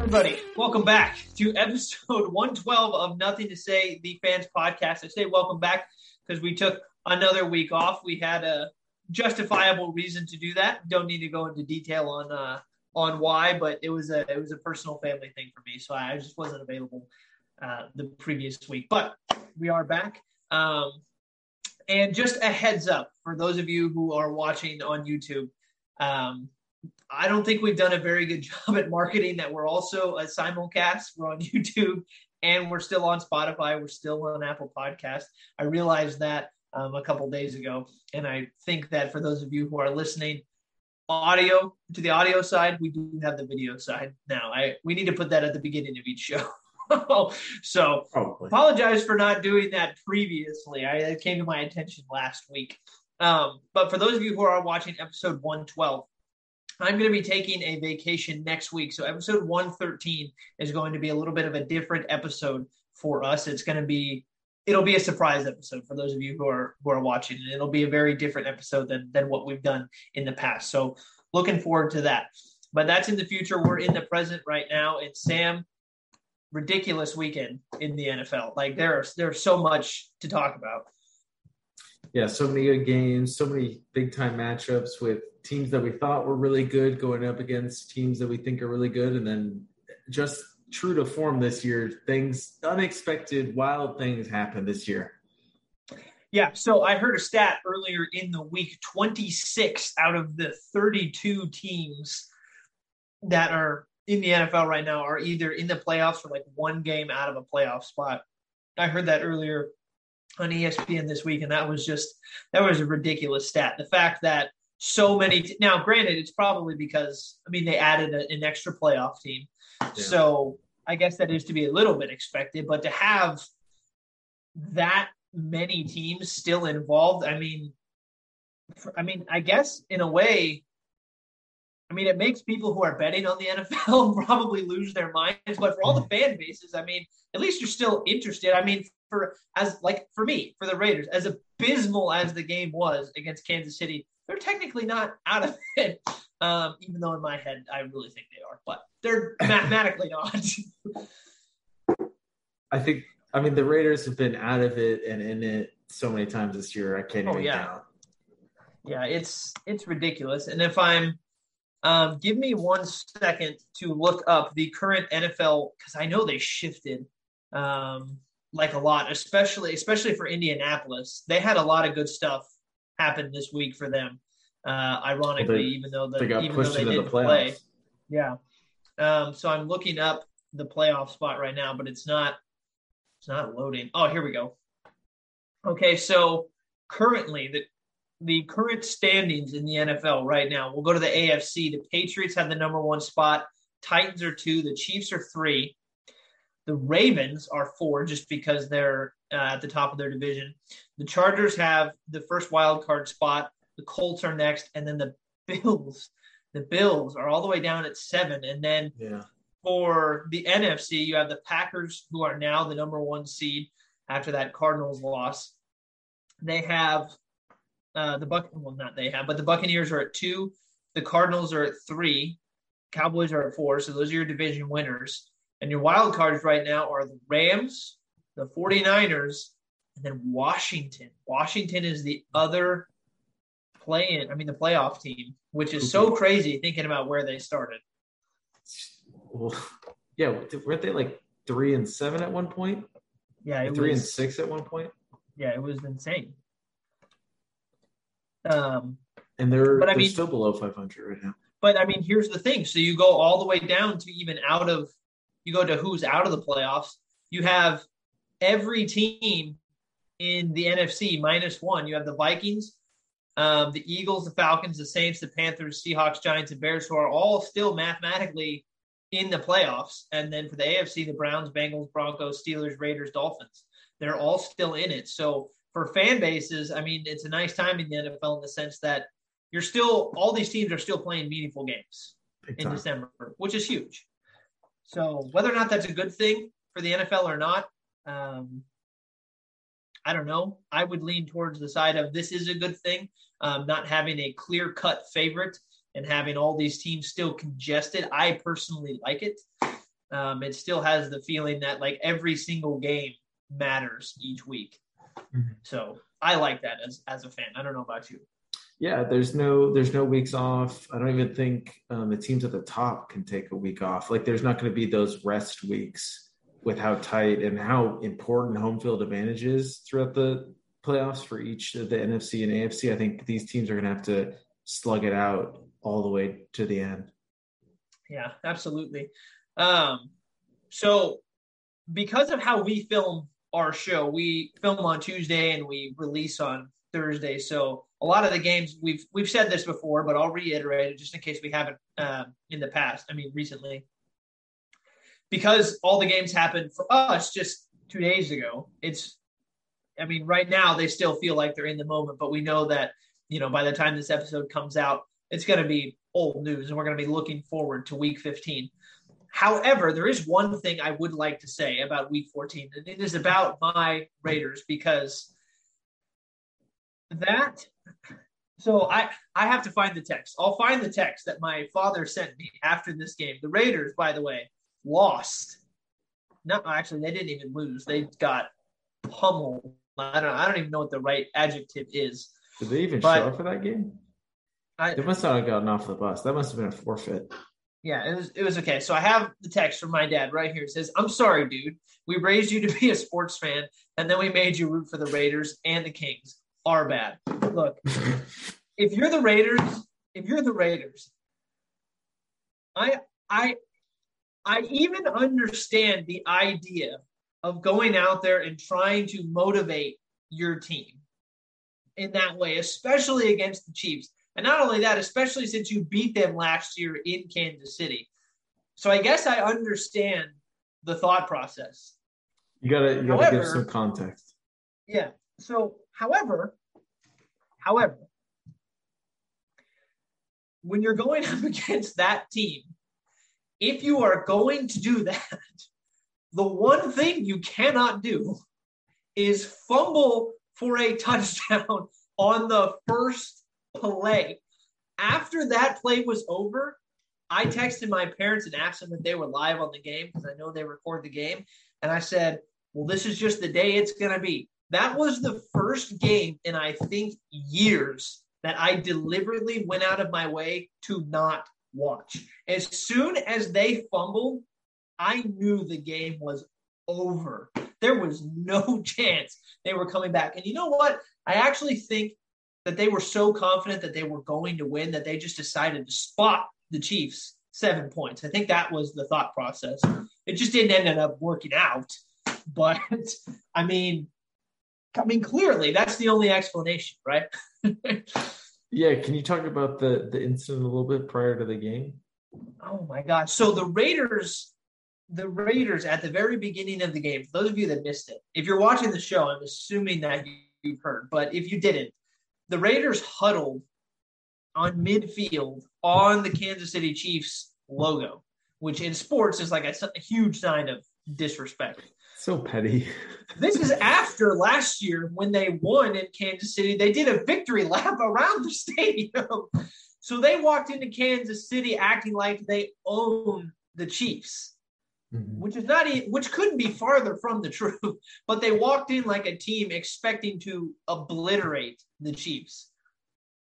everybody, welcome back to episode 112 of Nothing to Say, the Fans Podcast. I say welcome back because we took another week off. We had a justifiable reason to do that. Don't need to go into detail on why, but it was a personal family thing for me, so I just wasn't available the previous week. But we are back. And just a heads up for those of you who are watching on YouTube. I don't think we've done a very good job at marketing that we're also a simulcast. We're on YouTube and we're still on Spotify. We're still on Apple Podcasts. I realized that a couple days ago. And I think that for those of you who are listening audio to the audio side, we do have the video side now. We need to put that at the beginning of each show. So probably. Apologize for not doing that previously. It came to my attention last week. But for those of you who are watching episode 112, I'm going to be taking a vacation next week. So episode 113 is going to be a little bit of a different episode for us. It'll be a surprise episode for those of you who are watching. And it'll be a very different episode than what we've done in the past. So looking forward to that, but that's in the future. We're in the present right now. It's Sam, ridiculous weekend in the NFL. Like there's so much to talk about. Yeah, so many good games, so many big-time matchups with teams that we thought were really good going up against teams that we think are really good, and then just true to form this year, unexpected, wild things happen this year. Yeah, so I heard a stat earlier in the week, 26 out of the 32 teams that are in the NFL right now are either in the playoffs or like one game out of a playoff spot. I heard that earlier on ESPN this week, and that was a ridiculous stat. The fact that so many now, granted, it's probably because they added an extra playoff team, yeah. So I guess that is to be a little bit expected. But to have that many teams still involved, I guess in a way, it makes people who are betting on the NFL probably lose their minds. But for all the fan bases, at least you're still interested. For me, for the Raiders, as abysmal as the game was against Kansas City, they're technically not out of it, even though in my head I really think they are, but they're mathematically not. I think the Raiders have been out of it and in it so many times this year. I can't even count. Yeah, it's ridiculous. And if I'm give me 1 second to look up the current NFL, because I know they shifted a lot, especially for Indianapolis. They had a lot of good stuff happen this week for them, ironically, even though they didn't play. Yeah. So I'm looking up the playoff spot right now, but it's not loading. Oh, here we go. Okay, so currently the current standings in the NFL right now, we'll go to the AFC. The Patriots have the number one spot. Titans are 2. The Chiefs are 3. The Ravens are 4, just because they're at the top of their division. The Chargers have the first wild card spot. The Colts are next. And then the Bills are all the way down at 7. And then for the NFC, you have the Packers, who are now the number one seed after that Cardinals loss. They have the Buccaneers are at 2. The Cardinals are at 3. Cowboys are at 4. So those are your division winners. And your wild cards right now are the Rams, the 49ers, and then Washington. Washington is the other the playoff team, which is so crazy thinking about where they started. Well, yeah, weren't they 3-7 at one point? Yeah, it was 3-6 at one point. Yeah, it was insane. And they're still below 500 right now. But here's the thing. So you go all the way down to you go to who's out of the playoffs. You have every team in the NFC minus one. You have the Vikings, the Eagles, the Falcons, the Saints, the Panthers, Seahawks, Giants, and Bears, who are all still mathematically in the playoffs. And then for the AFC, the Browns, Bengals, Broncos, Steelers, Raiders, Dolphins. They're all still in it. So for fan bases, it's a nice time in the NFL in the sense that all these teams are still playing meaningful games in December, which is huge. So whether or not that's a good thing for the NFL or not, I don't know. I would lean towards the side of this is a good thing, not having a clear-cut favorite and having all these teams still congested. I personally like it. It still has the feeling that like every single game matters each week. Mm-hmm. So I like that as a fan. I don't know about you. Yeah, there's no weeks off. I don't even think the teams at the top can take a week off. Like there's not going to be those rest weeks with how tight and how important home field advantage is throughout the playoffs for each of the NFC and AFC. I think these teams are going to have to slug it out all the way to the end. Yeah, absolutely. So because of how we film our show, we film on Tuesday and we release on Thursday. So a lot of the games we've said this before, but I'll reiterate it just in case we haven't in the past. I mean, recently, because all the games happened for us just 2 days ago. Right now they still feel like they're in the moment, but we know that, by the time this episode comes out, it's going to be old news and we're going to be looking forward to week 15. However, there is one thing I would like to say about week 14, and it is about my Raiders, because I have to find the text. I'll find the text that my father sent me after this game. The Raiders, by the way, lost. No, actually, they didn't even lose. They got pummeled. I don't even know what the right adjective is. Did they even show up for that game? They must not have gotten off the bus. That must have been a forfeit. Yeah, it was okay. So I have the text from my dad right here. It says, "I'm sorry, dude. We raised you to be a sports fan, and then we made you root for the Raiders and the Kings. Our bad." Look, if you're the Raiders, I even understand the idea of going out there and trying to motivate your team in that way, especially against the Chiefs. And not only that, especially since you beat them last year in Kansas City. So I guess I understand the thought process. You gotta give some context. Yeah. So, however, when you're going up against that team, if you are going to do that, the one thing you cannot do is fumble for a touchdown on the first play. After that play was over, I texted my parents and asked them if they were live on the game, because I know they record the game. And I said, well, this is just the day it's going to be. That was the first game in, I think, years that I deliberately went out of my way to not watch. As soon as they fumbled, I knew the game was over. There was no chance they were coming back. And you know what? I actually think that they were so confident that they were going to win that they just decided to spot the Chiefs 7 points. I think that was the thought process. It just didn't end up working out. But, I mean, clearly, that's the only explanation, right? Yeah, can you talk about the incident a little bit prior to the game? Oh, my gosh. So the Raiders at the very beginning of the game, for those of you that missed it, if you're watching the show, I'm assuming that you've heard, but if you didn't, the Raiders huddled on midfield on the Kansas City Chiefs logo, which in sports is like a huge sign of disrespect. So petty. This is after last year when they won in Kansas City. They did a victory lap around the stadium. So they walked into Kansas City acting like they own the Chiefs, mm-hmm. which couldn't be farther from the truth. But they walked in like a team expecting to obliterate the Chiefs.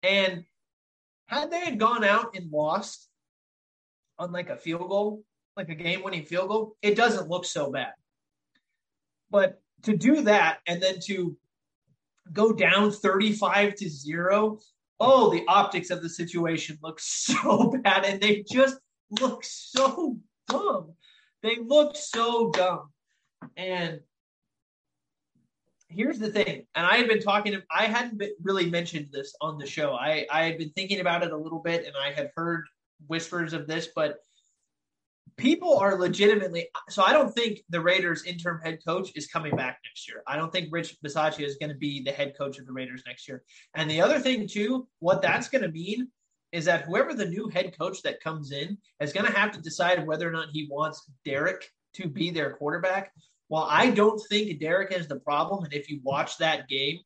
And had they had gone out and lost on like a field goal, like a game-winning field goal, it doesn't look so bad. But to do that and then to go down 35-0, oh, the optics of the situation look so bad, and they just look so dumb. They look so dumb. And here's the thing, and I had been talking to – I hadn't been really mentioned this on the show. I had been thinking about it a little bit, and I had heard whispers of this, but people are legitimately – so I don't think the Raiders' interim head coach is coming back next year. I don't think Rich Bisaccia is going to be the head coach of the Raiders next year. And the other thing, too, what that's going to mean is that whoever the new head coach that comes in is going to have to decide whether or not he wants Derek to be their quarterback. Well, I don't think Derek is the problem. And if you watch that game,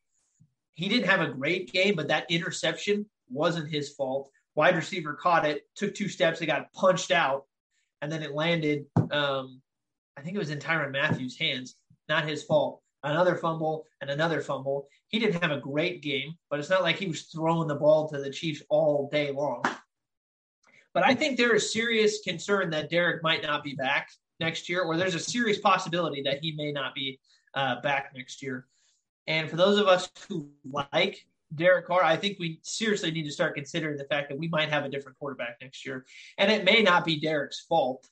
he didn't have a great game, but that interception wasn't his fault. Wide receiver caught it, took two steps, and got punched out. and then it landed, I think it was in Tyrann Mathieu's hands, not his fault. Another fumble and another fumble. He didn't have a great game, but it's not like he was throwing the ball to the Chiefs all day long. But I think there is serious concern that Derek might not be back next year, or there's a serious possibility that he may not be back next year. And for those of us who like Derek Carr, I think we seriously need to start considering the fact that we might have a different quarterback next year. And it may not be Derek's fault,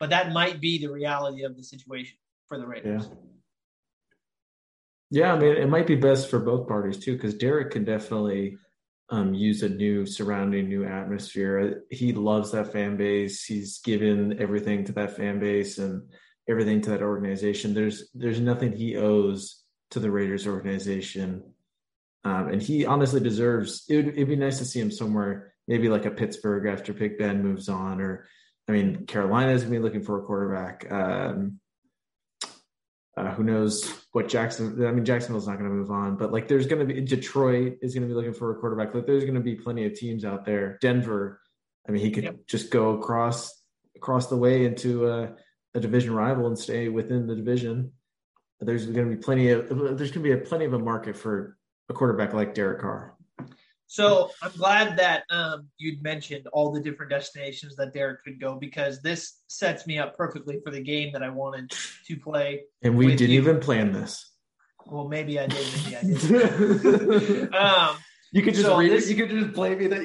but that might be the reality of the situation for the Raiders. Yeah, I mean, it might be best for both parties too, because Derek can definitely use a new surrounding, new atmosphere. He loves that fan base. He's given everything to that fan base and everything to that organization. There's nothing he owes to the Raiders organization. And he honestly deserves it. It'd be nice to see him somewhere, maybe like a Pittsburgh after Big Ben moves on, or, I mean, Carolina's going to be looking for a quarterback. Who knows what Jacksonville's not going to move on, but like there's going to be, Detroit is going to be looking for a quarterback. Like there's going to be plenty of teams out there. Denver, I mean, he could just go across the way into a division rival and stay within the division. There's going to be plenty of a market for a quarterback like Derek Carr. So I'm glad that you'd mentioned all the different destinations that Derek could go, because this sets me up perfectly for the game that I wanted to play. And we didn't even plan this. Well, maybe I did. You could just read it. You could just play me that.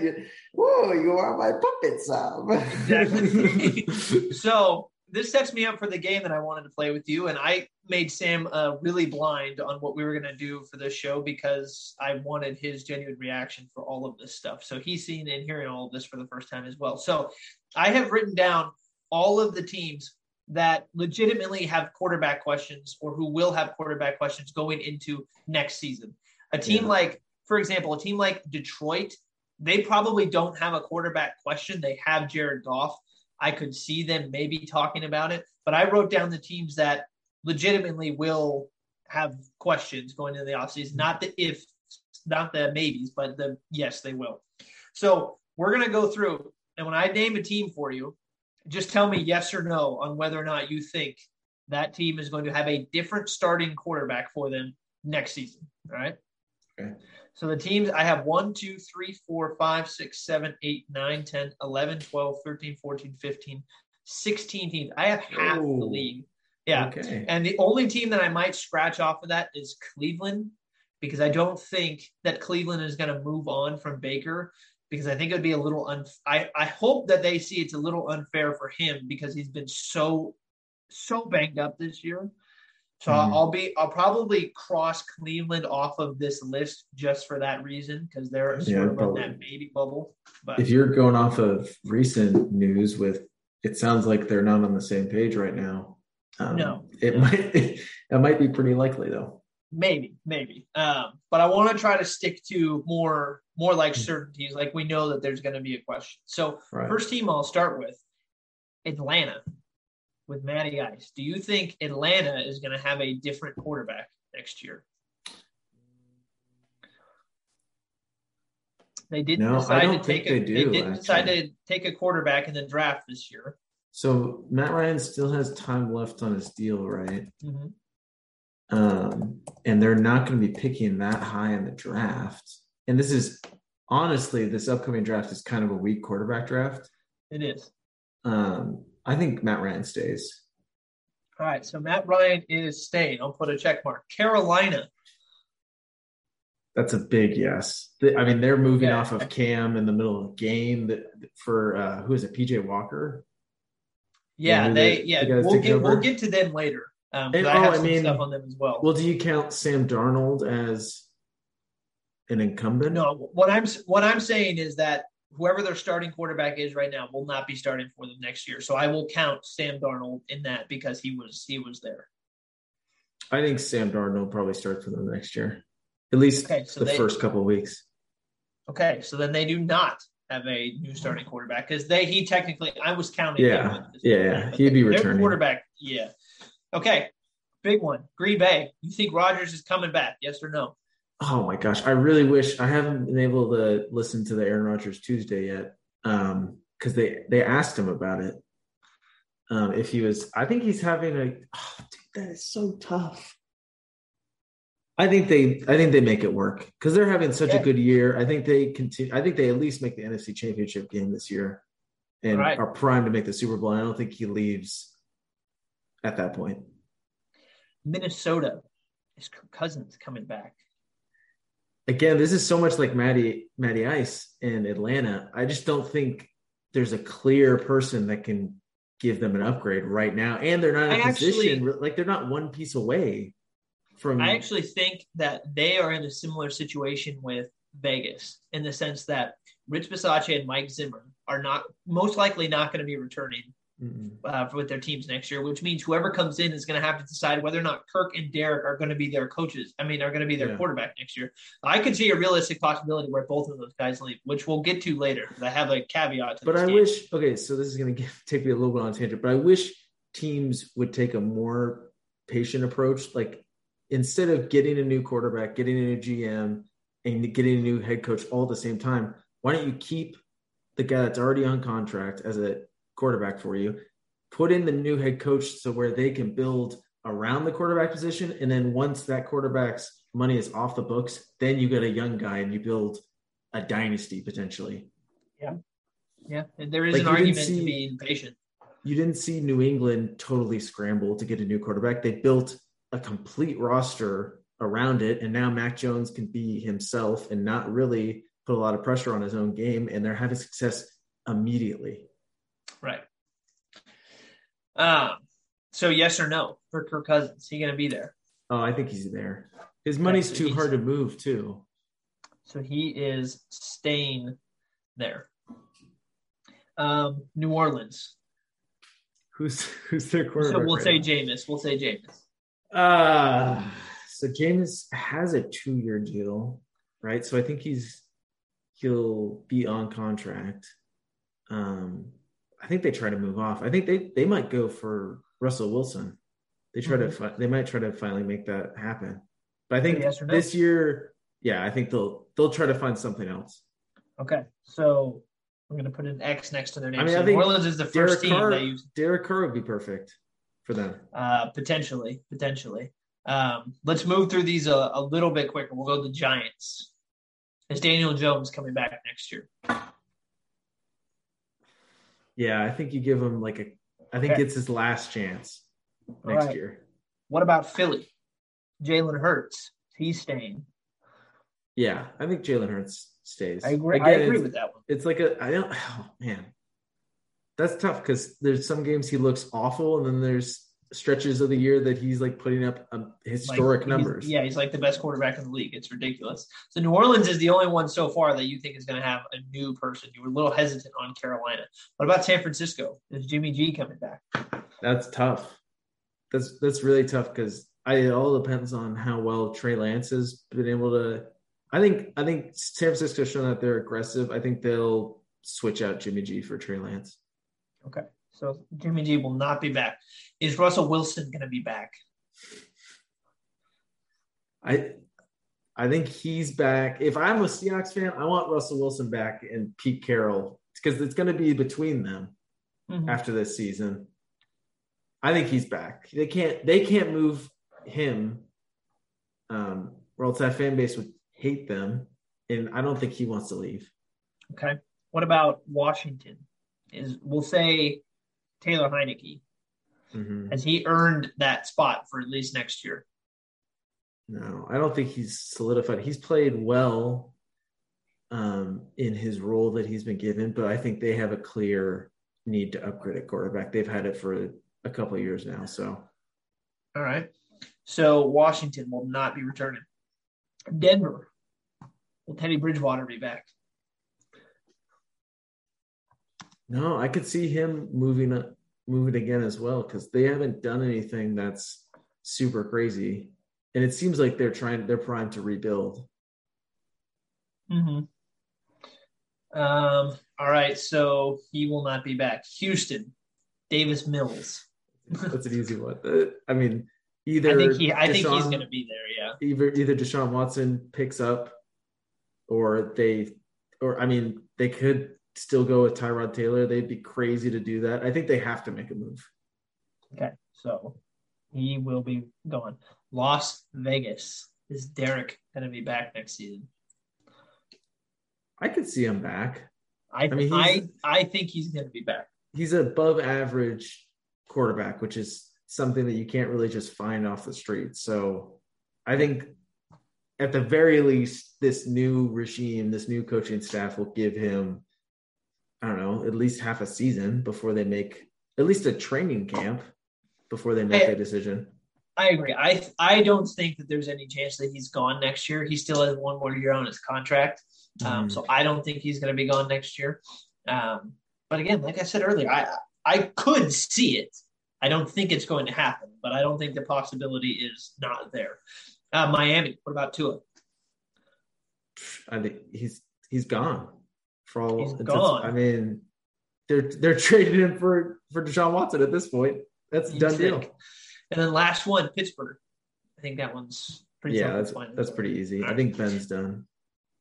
You are my puppet, Sam. Exactly. So this sets me up for the game that I wanted to play with you. And I made Sam really blind on what we were going to do for this show, because I wanted his genuine reaction for all of this stuff. So he's seen and hearing all of this for the first time as well. So I have written down all of the teams that legitimately have quarterback questions, or who will have quarterback questions going into next season. A team like, for example, a team like Detroit, they probably don't have a quarterback question. They have Jared Goff. I could see them maybe talking about it, but I wrote down the teams that legitimately will have questions going into the offseason. Not the ifs, not the maybes, but the yes, they will. So we're going to go through, and when I name a team for you, just tell me yes or no on whether or not you think that team is going to have a different starting quarterback for them next season. All right. Okay. So the teams, I have 1, 2, 3, 4, 5, 6, 7, 8, 9, 10, 11, 12, 13, 14, 15, 16 teams. I have half the league. Yeah. Okay. And the only team that I might scratch off of that is Cleveland, because I don't think that Cleveland is going to move on from Baker, because I think it would be a little I hope that they see it's a little unfair for him, because he's been so banged up this year. So I'll probably cross Cleveland off of this list just for that reason, because they're sort of in that baby bubble. But if you're going off of recent news, with it sounds like they're not on the same page right now. It might be pretty likely though. Maybe. But I want to try to stick to more like certainties. Like we know that there's going to be a question. So first team I'll start with, Atlanta, with Matty Ice. Do you think Atlanta is going to have a different quarterback next year? They didn't decide to take a quarterback in the draft this year. So Matt Ryan still has time left on his deal, right? Mm-hmm. And they're not going to be picking that high in the draft. And this is honestly, this upcoming draft is kind of a weak quarterback draft. It is. I think Matt Ryan stays. All right, so Matt Ryan is staying. I'll put a check mark. Carolina. That's a big yes. I mean, they're moving off of Cam in the middle of the game for who is it? PJ Walker. Yeah, we'll get to them later. Stuff on them as well. Well, do you count Sam Darnold as an incumbent? No. What I'm saying is that whoever their starting quarterback is right now will not be starting for them next year. So I will count Sam Darnold in that, because he was there. I think Sam Darnold probably starts for them next year, at least first couple of weeks. Okay, so then they do not have a new starting quarterback, because he technically – I was counting. He'd be returning. Their quarterback, Okay, big one. Green Bay, you think Rodgers is coming back, yes or no? Oh, my gosh. I really wish – I haven't been able to listen to the Aaron Rodgers Tuesday yet, because they asked him about it. If he was, I think he's having a. Oh, dude, that is so tough. I think they make it work because they're having such a good year. I think they continue. I think they at least make the NFC Championship game this year, and are primed to make the Super Bowl. And I don't think he leaves at that point. Minnesota is Kirk Cousins coming back. Again, this is so much like Matty Ice in Atlanta. I just don't think there's a clear person that can give them an upgrade right now. And they're not in a position, like they're not one piece away from. I actually think that they are in a similar situation with Vegas in the sense that Rich Bisaccia and Mike Zimmer are most likely not going to be returning with their teams next year, which means whoever comes in is going to have to decide whether or not Kirk and Derek are going to be their coaches. I mean, are going to be their quarterback next year. I could see a realistic possibility where both of those guys leave, which we'll get to later because I have a caveat to this game. Okay, so this is going to take me a little bit on tangent, but I wish teams would take a more patient approach. Like instead of getting a new quarterback, getting a new GM, and getting a new head coach all at the same time, why don't you keep the guy that's already on contract as a quarterback for you, put in the new head coach so where they can build around the quarterback position, and then once that quarterback's money is off the books, then you get a young guy and you build a dynasty potentially. Yeah, and there is an argument to be patient. You didn't see New England totally scramble to get a new quarterback. They built a complete roster around it, and now Mac Jones can be himself and not really put a lot of pressure on his own game, and they're having success immediately. Right. So yes or no for Kirk Cousins? Is he going to be there? Oh, I think he's there. His money's too hard to move too. So he is staying there. New Orleans. Who's their quarterback? So We'll say Jameis. So Jameis has a 2-year deal, right? So I think he'll be on contract. I think they try to move off. I think they might go for Russell Wilson. They try to. They might try to finally make that happen. But I think this year, I think they'll try to find something else. Okay, so we're going to put an X next to their name. I mean, so New Orleans is the first team they use. Derek Carr would be perfect for them. Potentially. Let's move through these a little bit quicker. We'll go to the Giants. Is Daniel Jones coming back next year? Yeah, I think you give him it's his last chance next year. What about Philly? Jalen Hurts, he's staying. Yeah, I think Jalen Hurts stays. I agree with that one. It's like that's tough because there's some games he looks awful, and then there's stretches of the year that he's like putting up historic numbers. He's like the best quarterback in the league. It's ridiculous. So New Orleans is the only one so far that you think is going to have a new person. You were a little hesitant on Carolina. What about San Francisco? Is Jimmy G coming back? That's tough. That's really tough because it all depends on how well Trey Lance has been able to. I think San Francisco's shown that they're aggressive. I think they'll switch out Jimmy G for Trey Lance. Okay. So Jimmy G will not be back. Is Russell Wilson going to be back? I think he's back. If I'm a Seahawks fan, I want Russell Wilson back and Pete Carroll because it's going to be between them after this season. I think he's back. They can't move him, or else that fan base would hate them, and I don't think he wants to leave. Okay. What about Washington? We'll say Taylor Heinicke. Has he earned that spot for at least next year? No, I don't think he's solidified. He's played well in his role that he's been given, but I think they have a clear need to upgrade at quarterback. They've had it for a couple of years now. So, all right. So Washington will not be returning. Denver, will Teddy Bridgewater be back? No, I could see him moving again as well because they haven't done anything that's super crazy, and it seems like they're primed to rebuild. All right, so he will not be back. Houston, Davis Mills. That's an easy one. I mean, I think he's going to be there. Yeah. Either Deshaun Watson picks up, they could still go with Tyrod Taylor. They'd be crazy to do that. I think they have to make a move. Okay, so he will be gone. Las Vegas. Is Derek going to be back next season? I could see him back. I think he's going to be back. He's above average quarterback, which is something that you can't really just find off the street. So I think at the very least, this new regime, this new coaching staff will give him, I don't know, at least half a season before they make at least a training camp before they make a decision. I agree. I don't think that there's any chance that he's gone next year. He still has one more year on his contract. So I don't think he's going to be gone next year. But again, like I said earlier, I could see it. I don't think it's going to happen, but I don't think the possibility is not there. Miami, what about Tua? I think he's gone. I mean, they're trading him for Deshaun Watson at this point. That's a done deal. And then last one, Pittsburgh. I think that one's pretty easy. Yeah, that's pretty easy. I think Ben's done.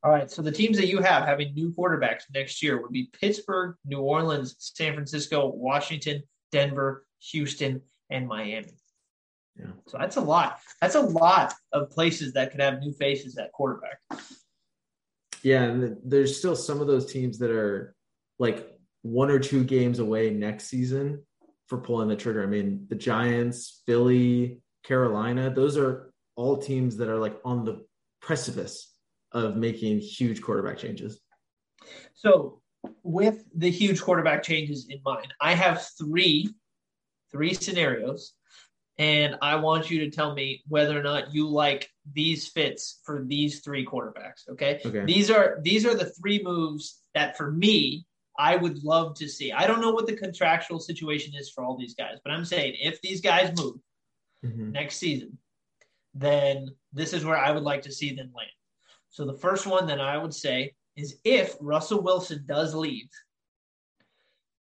All right, so the teams that you have having new quarterbacks next year would be Pittsburgh, New Orleans, San Francisco, Washington, Denver, Houston, and Miami. Yeah. So that's a lot. That's a lot of places that could have new faces at quarterback. Yeah, and there's still some of those teams that are like one or two games away next season for pulling the trigger. I mean, the Giants, Philly, Carolina, those are all teams that are like on the precipice of making huge quarterback changes. So with the huge quarterback changes in mind, I have three scenarios, and I want you to tell me whether or not you like these fits for these three quarterbacks. Okay. These are the three moves that for me, I would love to see. I don't know what the contractual situation is for all these guys, but I'm saying if these guys move next season, then this is where I would like to see them land. So the first one that I would say is if Russell Wilson does leave,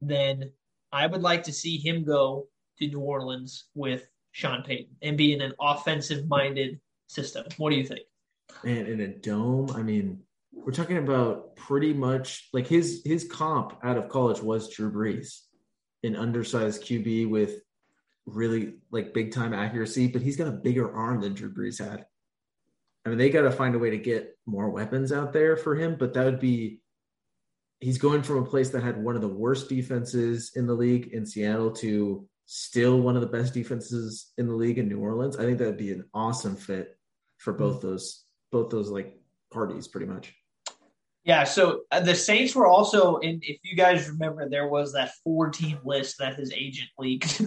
then I would like to see him go to New Orleans with Sean Payton and be in an offensive-minded system. What do you think? And in a dome, I mean, we're talking about pretty much like his comp out of college was Drew Brees, an undersized QB with really like big-time accuracy, but he's got a bigger arm than Drew Brees had. I mean, they got to find a way to get more weapons out there for him, but that would be – he's going from a place that had one of the worst defenses in the league in Seattle to still one of the best defenses in the league in New Orleans. I think that would be an awesome fit for both those like parties pretty much. Yeah, so the Saints were also – and if you guys remember, there was that four-team list that his agent leaked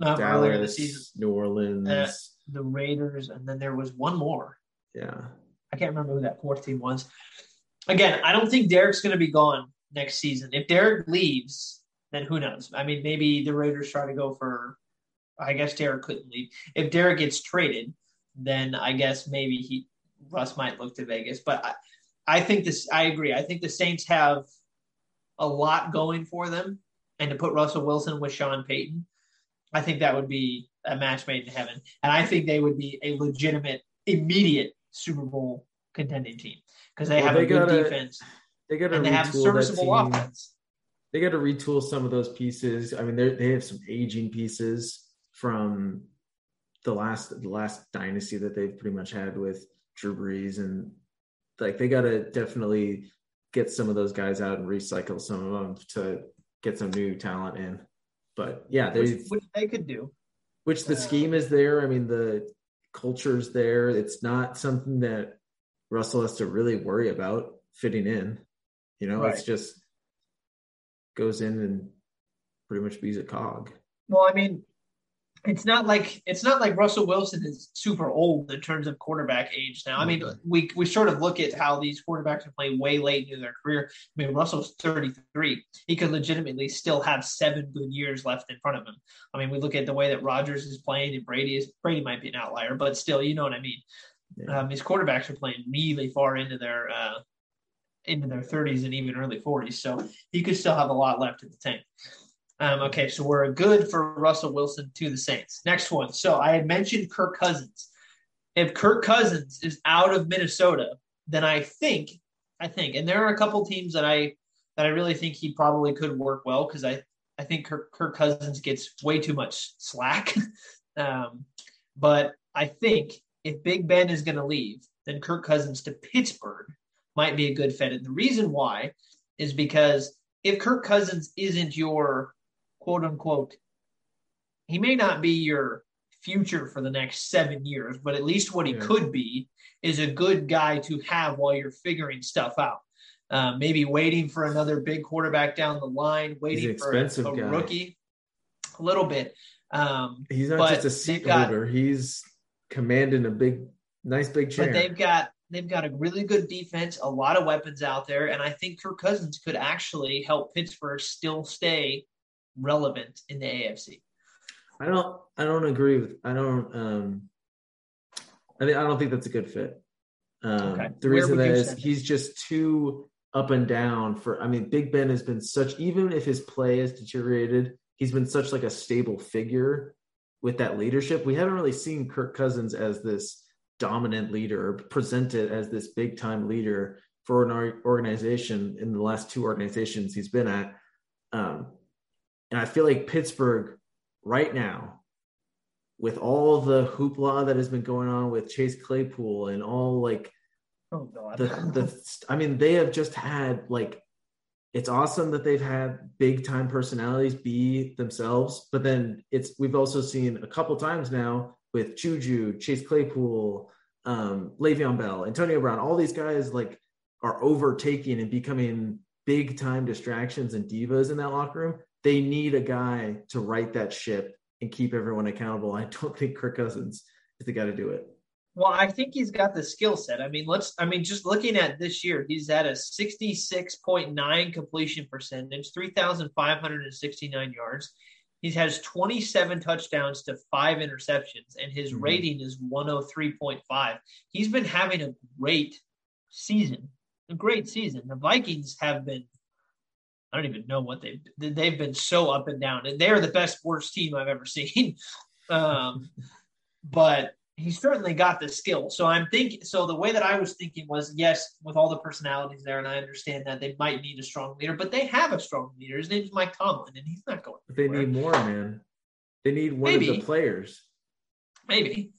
Dallas, earlier this season. New Orleans. The Raiders, and then there was one more. Yeah, I can't remember who that fourth team was. Again, I don't think Derek's going to be gone next season. If Derek leaves, then who knows? I mean, maybe the Raiders try to go for – I guess Derek couldn't leave. If Derek gets traded, then I guess maybe Russ might look to Vegas. But I think this – I agree. I think the Saints have a lot going for them. And to put Russell Wilson with Sean Payton, I think that would be a match made in heaven. And I think they would be a legitimate, immediate Super Bowl contending team because they have a good defense. They got to have serviceable offense. They got to retool some of those pieces. I mean, they have some aging pieces from the last dynasty that they've pretty much had with Drew Brees, and like they got to definitely get some of those guys out and recycle some of them to get some new talent in. But yeah, which they could do. Which the scheme is there. I mean, the culture's there. It's not something that Russell has to really worry about fitting in. You know, It's just goes in and pretty much bees a cog. Well, I mean, it's not like Russell Wilson is super old in terms of quarterback age now. I mean, we sort of look at how these quarterbacks are playing way late in their career. I mean, Russell's 33. He could legitimately still have 7 good years left in front of him. I mean, we look at the way that Rodgers is playing, and Brady might be an outlier, but still, you know what I mean? Yeah. His quarterbacks are playing really far into their 30s and even early 40s, so he could still have a lot left in the tank. Okay, so we're good for Russell Wilson to the Saints. Next one. So I had mentioned Kirk Cousins. If Kirk Cousins is out of Minnesota, then I think, and there are a couple teams that I really think he probably could work well because I I think Kirk Cousins gets way too much slack. But I think if Big Ben is going to leave, then Kirk Cousins to Pittsburgh might be a good fit. And the reason why is because if Kirk Cousins isn't your quote unquote, he may not be your future for the next 7 years, but at least what he could be is a good guy to have while you're figuring stuff out. Maybe waiting for another big quarterback down the line, waiting for a rookie a little bit. He's not just a seat holder. He's commanding a nice big chair. But they've got a really good defense, a lot of weapons out there. And I think Kirk Cousins could actually help Pittsburgh still stay relevant in the AFC. I don't think that's a good fit. The reason that is he's just too up and down Big Ben has been such, even if his play has deteriorated, he's been such like a stable figure with that leadership. We haven't really seen Kirk Cousins as this dominant leader or presented as this big time leader for an organization in the last two organizations he's been at. And I feel like Pittsburgh right now, with all the hoopla that has been going on with Chase Claypool and all they have just had it's awesome that they've had big time personalities be themselves, but then we've also seen a couple times now with Juju, Chase Claypool, Le'Veon Bell, Antonio Brown, all these guys are overtaking and becoming big time distractions and divas in that locker room. They need a guy to right that ship and keep everyone accountable. I don't think Kirk Cousins is the guy to do it. Well, I think he's got the skill set. Just looking at this year, he's at a 66.9 completion percentage, 3,569 yards. He has 27 touchdowns to 5 interceptions, and his rating is 103.5. He's been having a great season. The Vikings have been, I don't even know what they've been so up and down, and they're the best worst team I've ever seen. But he's certainly got the skill. So the way that I was thinking was, yes, with all the personalities there, and I understand that they might need a strong leader, but they have a strong leader. His name is Mike Tomlin, and he's not going anywhere. They need more, man. They need one of the players. Maybe.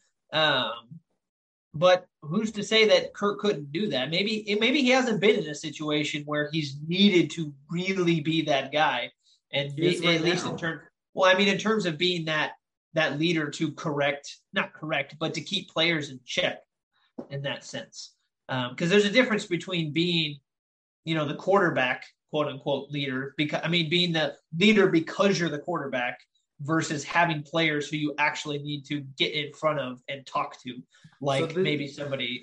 But who's to say that Kirk couldn't do that? Maybe he hasn't been in a situation where he's needed to really be that guy, and in terms of being that leader to not correct, but to keep players in check in that sense. Because there's a difference between being, the quarterback, quote unquote, leader. Being the leader because you're the quarterback, versus having players who you actually need to get in front of and talk to, maybe somebody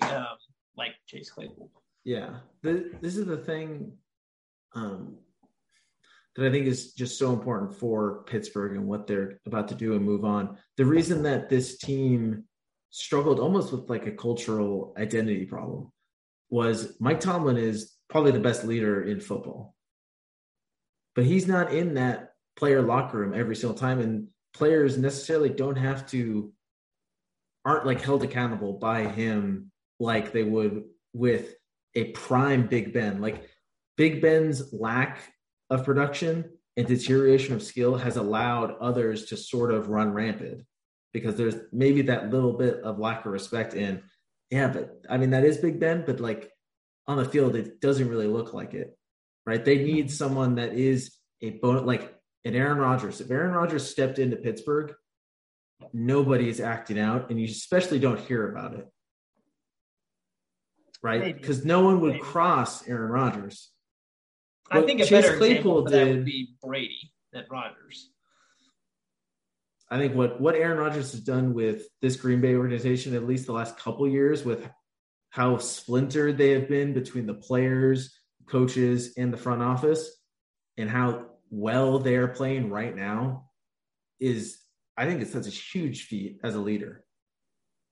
like Chase Claypool. Yeah. This is the thing that I think is just so important for Pittsburgh and what they're about to do and move on. The reason that this team struggled almost with a cultural identity problem was Mike Tomlin is probably the best leader in football, but he's not in that player locker room every single time, and players necessarily aren't held accountable by him like they would with a prime Big Ben. Big Ben's lack of production and deterioration of skill has allowed others to sort of run rampant because there's maybe that little bit of lack of respect in, that is Big Ben, but on the field, it doesn't really look like it, right? They need someone that is a bonus, and Aaron Rodgers, if Aaron Rodgers stepped into Pittsburgh, nobody is acting out, and you especially don't hear about it, right? Because no one would cross Aaron Rodgers. But I think a better example of that would be Brady than Rodgers. I think what Aaron Rodgers has done with this Green Bay organization, at least the last couple years, with how splintered they have been between the players, coaches, and the front office, and how well they're playing right now I think that's a huge feat as a leader.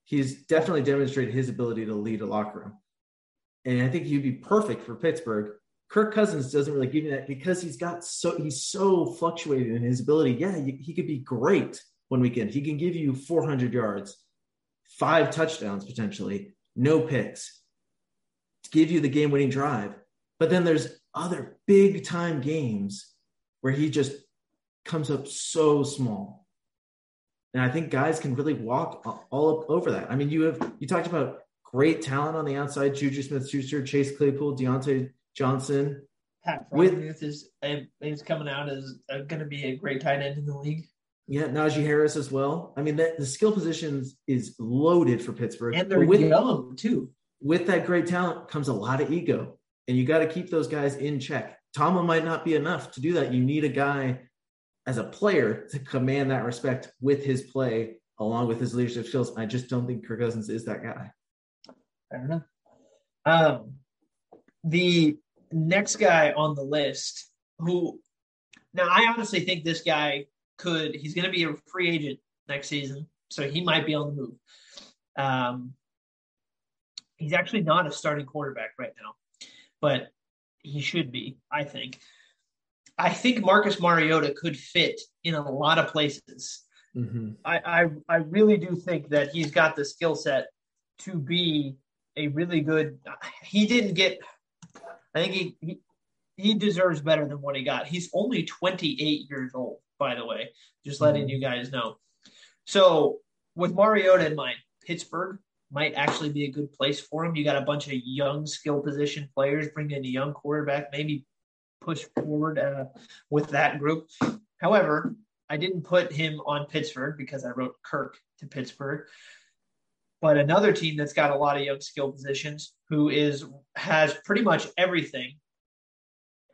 He's definitely demonstrated his ability to lead a locker room. And I think he'd be perfect for Pittsburgh. Kirk Cousins doesn't really give you that because he's so fluctuating in his ability. Yeah, he could be great one weekend. He can give you 400 yards, 5 touchdowns potentially, no picks, to give you the game-winning drive. But then there's other big-time games where he just comes up so small. And I think guys can really walk all up over that. I mean, you talked about great talent on the outside, Juju Smith-Schuster, Chase Claypool, Deontay Johnson. Pat Fryermuth is coming out as going to be a great tight end in the league. Yeah, Najee Harris as well. I mean, the skill positions is loaded for Pittsburgh. And they're young, too. With that great talent comes a lot of ego, and you got to keep those guys in check. Tomlin might not be enough to do that. You need a guy as a player to command that respect with his play along with his leadership skills. I just don't think Kirk Cousins is that guy. I don't know. The next guy on the list who – now, I honestly think this guy could – he's going to be a free agent next season, so he might be on the move. He's actually not a starting quarterback right now, but he should be, I think. I think Marcus Mariota could fit in a lot of places. Mm-hmm. I really do think that he's got the skill set to be a really good – he didn't get – I think he deserves better than what he got. He's only 28 years old, by the way, just letting you guys know. So with Mariota in mind, Pittsburgh might actually be a good place for him. You got a bunch of young skill position players, bring in a young quarterback, maybe push forward with that group. However, I didn't put him on Pittsburgh because I wrote Kirk to Pittsburgh. But another team that's got a lot of young skill positions who has pretty much everything.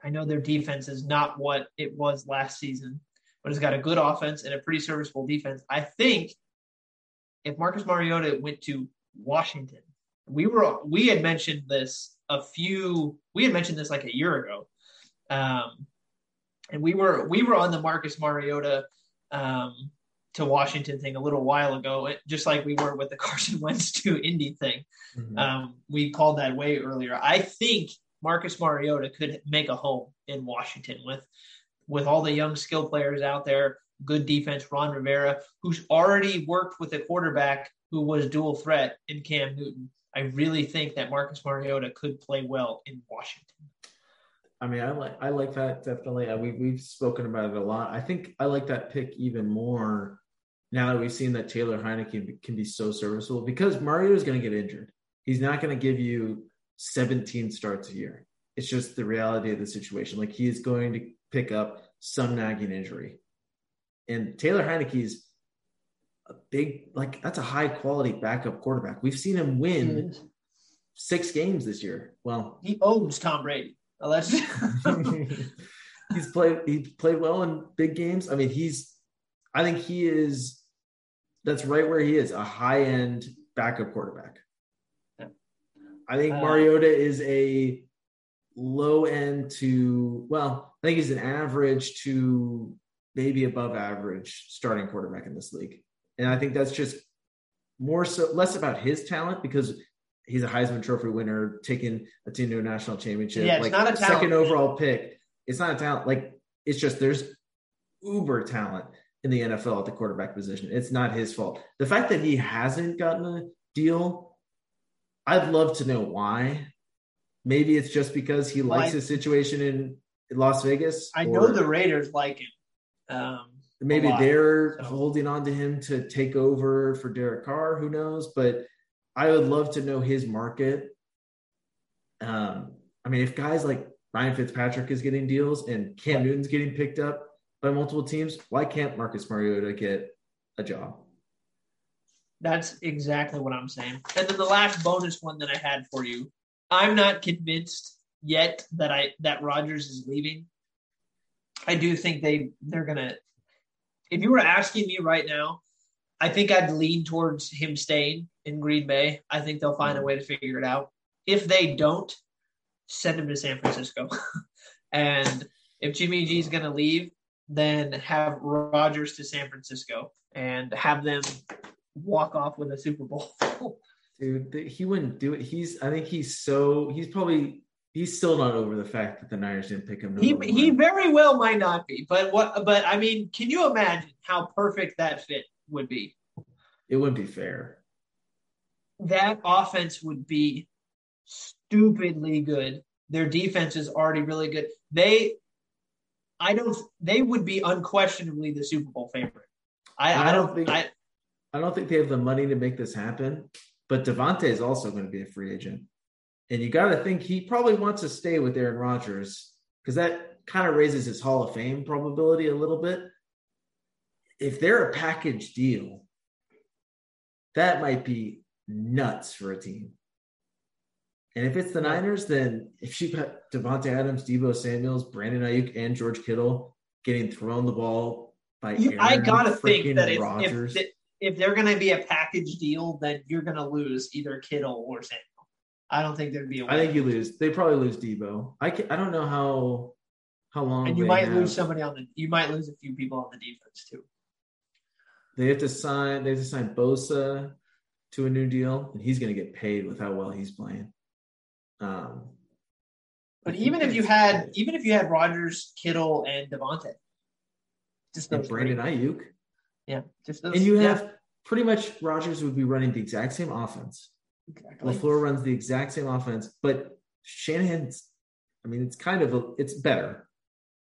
I know their defense is not what it was last season, but it's got a good offense and a pretty serviceable defense. I think if Marcus Mariota went to Washington, we had mentioned this like a year ago. And we were on the Marcus Mariota to Washington thing a little while ago, just like we were with the Carson Wentz to Indy thing. Mm-hmm. We called that way earlier. I think Marcus Mariota could make a home in Washington with all the young skill players out there, good defense, Ron Rivera, who's already worked with a quarterback who was dual threat in Cam Newton. I really think that Marcus Mariota could play well in Washington. I mean, I like that, definitely. We've spoken about it a lot. I think I like that pick even more now that we've seen that Taylor Heinicke can be so serviceable, because Mario is going to get injured. He's not going to give you 17 starts a year. It's just the reality of the situation. Like, he is going to pick up some nagging injury. And Taylor Heinicke is a big – like, that's a high-quality backup quarterback. We've seen him win 6 games this year. Well, he owns Tom Brady. He played well in big games. I mean, that's right where he is, a high-end backup quarterback. I think Mariota is a low-end to, well, I think he's an average to maybe above average starting quarterback in this league. And I think that's just more so, less about his talent, because he's a Heisman Trophy winner, taking a team to a national championship. Yeah, it's like, not a talent. Second overall pick. It's not a talent. Like, it's just there's uber talent in the NFL at the quarterback position. It's not his fault. The fact that he hasn't gotten a deal, I'd love to know why. Maybe it's just because he likes his situation in Las Vegas. I know the Raiders like him. Maybe they're holding on to him to take over for Derek Carr. Who knows? But I would love to know his market. I mean, if guys like Ryan Fitzpatrick is getting deals and Cam Newton's getting picked up by multiple teams, why can't Marcus Mariota get a job? That's exactly what I'm saying. And then the last bonus one that I had for you, I'm not convinced yet that Rodgers is leaving. I do think they're going to – if you were asking me right now, I think I'd lean towards him staying in Green Bay. I think they'll find a way to figure it out. If they don't, send him to San Francisco. And if Jimmy G is going to leave, then have Rodgers to San Francisco and have them walk off with a Super Bowl. Dude, he wouldn't do it. He's still not over the fact that the Niners didn't pick him. He very well might not be, but I mean, can you imagine how perfect that fit would be? It wouldn't be fair. That offense would be stupidly good. Their defense is already really good. They I don't. They would be unquestionably the Super Bowl favorite. I don't think they have the money to make this happen. But Devontae is also going to be a free agent, and you got to think he probably wants to stay with Aaron Rodgers because that kind of raises his Hall of Fame probability a little bit. If they're a package deal, that might be nuts for a team. And if it's the Niners, then if you've got Devontae Adams, Deebo Samuels, Brandon Ayuk, and George Kittle getting thrown the ball by Aaron I gotta think that Rodgers. If they're going to be a package deal, then you're going to lose either Kittle or Samuel. I don't think there'd be a way. I think you lose. They probably lose Deebo. I don't know how long. And you might lose somebody on the. You might lose a few people on the defense too. They have to sign Bosa to a new deal, and he's going to get paid with how well he's playing. But even if you had Rodgers, Kittle, and Devontae, just and Brandon Ayuk, yeah, just those, and you have pretty much Rodgers would be running the exact same offense. Exactly. LaFleur runs the exact same offense, but Shanahan's. I mean, it's better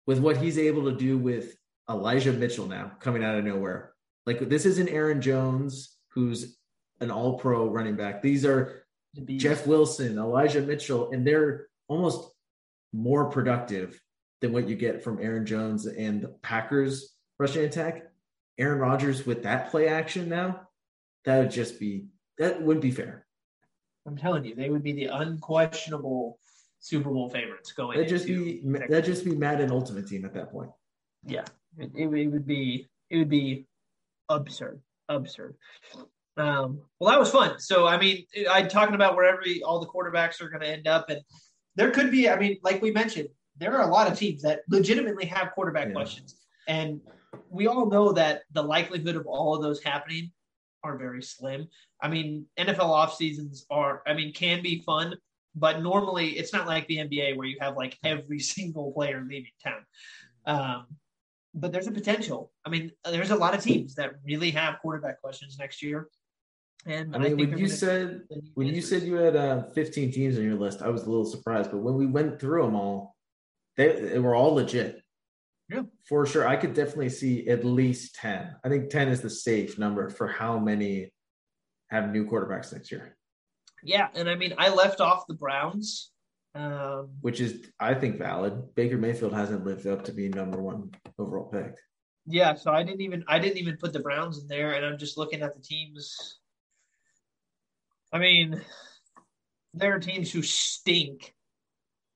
with what he's able to do with Elijah Mitchell now coming out of nowhere. Like this isn't Aaron Jones, who's an All-Pro running back. These are Jeff Wilson, Elijah Mitchell, and they're almost more productive than what you get from Aaron Jones and the Packers rushing attack. Aaron Rodgers with that play action now, that wouldn't be fair. I'm telling you, they would be the unquestionable Super Bowl favorites going. That'd just be Madden Ultimate Team at that point. Yeah, it would be absurd. Well, that was fun. So, I mean, I'm talking about where all the quarterbacks are going to end up. And there could be, I mean, like we mentioned, there are a lot of teams that legitimately have quarterback questions. And we all know that the likelihood of all of those happening are very slim. I mean, NFL off seasons can be fun, but normally it's not like the NBA where you have like every single player leaving town. But there's a potential. I mean, there's a lot of teams that really have quarterback questions next year. And when you said you had 15 teams on your list, I was a little surprised. But when we went through them all, they were all legit. Yeah, for sure. I could definitely see at least 10. I think 10 is the safe number for how many have new quarterbacks next year. Yeah, and I mean, I left off the Browns, which is, I think, valid. Baker Mayfield hasn't lived up to be number one overall pick. Yeah, so I didn't even put the Browns in there, and I'm just looking at the teams. I mean, there are teams who stink,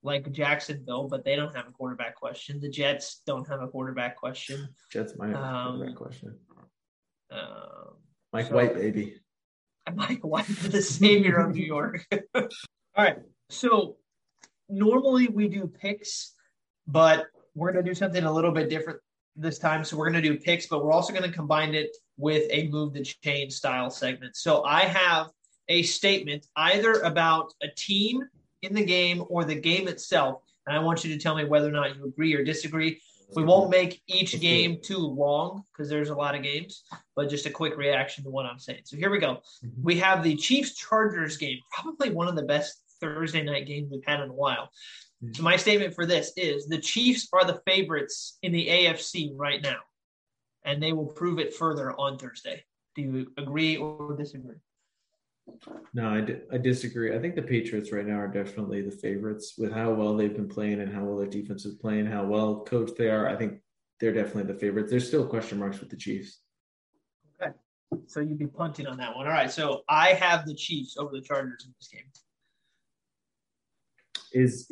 like Jacksonville, but they don't have a quarterback question. The Jets don't have a quarterback question. Jets might have a quarterback question. Mike White, baby. Mike White, the savior of New York. All right, so normally we do picks, but we're going to do something a little bit different this time. So we're going to do picks, but we're also going to combine it with a move the chain style segment. So I have a statement either about a team in the game or the game itself, and I want you to tell me whether or not you agree or disagree. We won't make each game too long because there's a lot of games, but just a quick reaction to what I'm saying. So here we go. We have the Chiefs-Chargers game, probably one of the best Thursday night games we've had in a while. So my statement for this is the Chiefs are the favorites in the AFC right now, and they will prove it further on Thursday. Do you agree or disagree? No, I disagree. I think the Patriots right now are definitely the favorites with how well they've been playing and how well their defense is playing, how well coached they are. I think they're definitely the favorites. There's still question marks with the Chiefs. Okay. So you'd be punting on that one. All right. So I have the Chiefs over the Chargers in this game.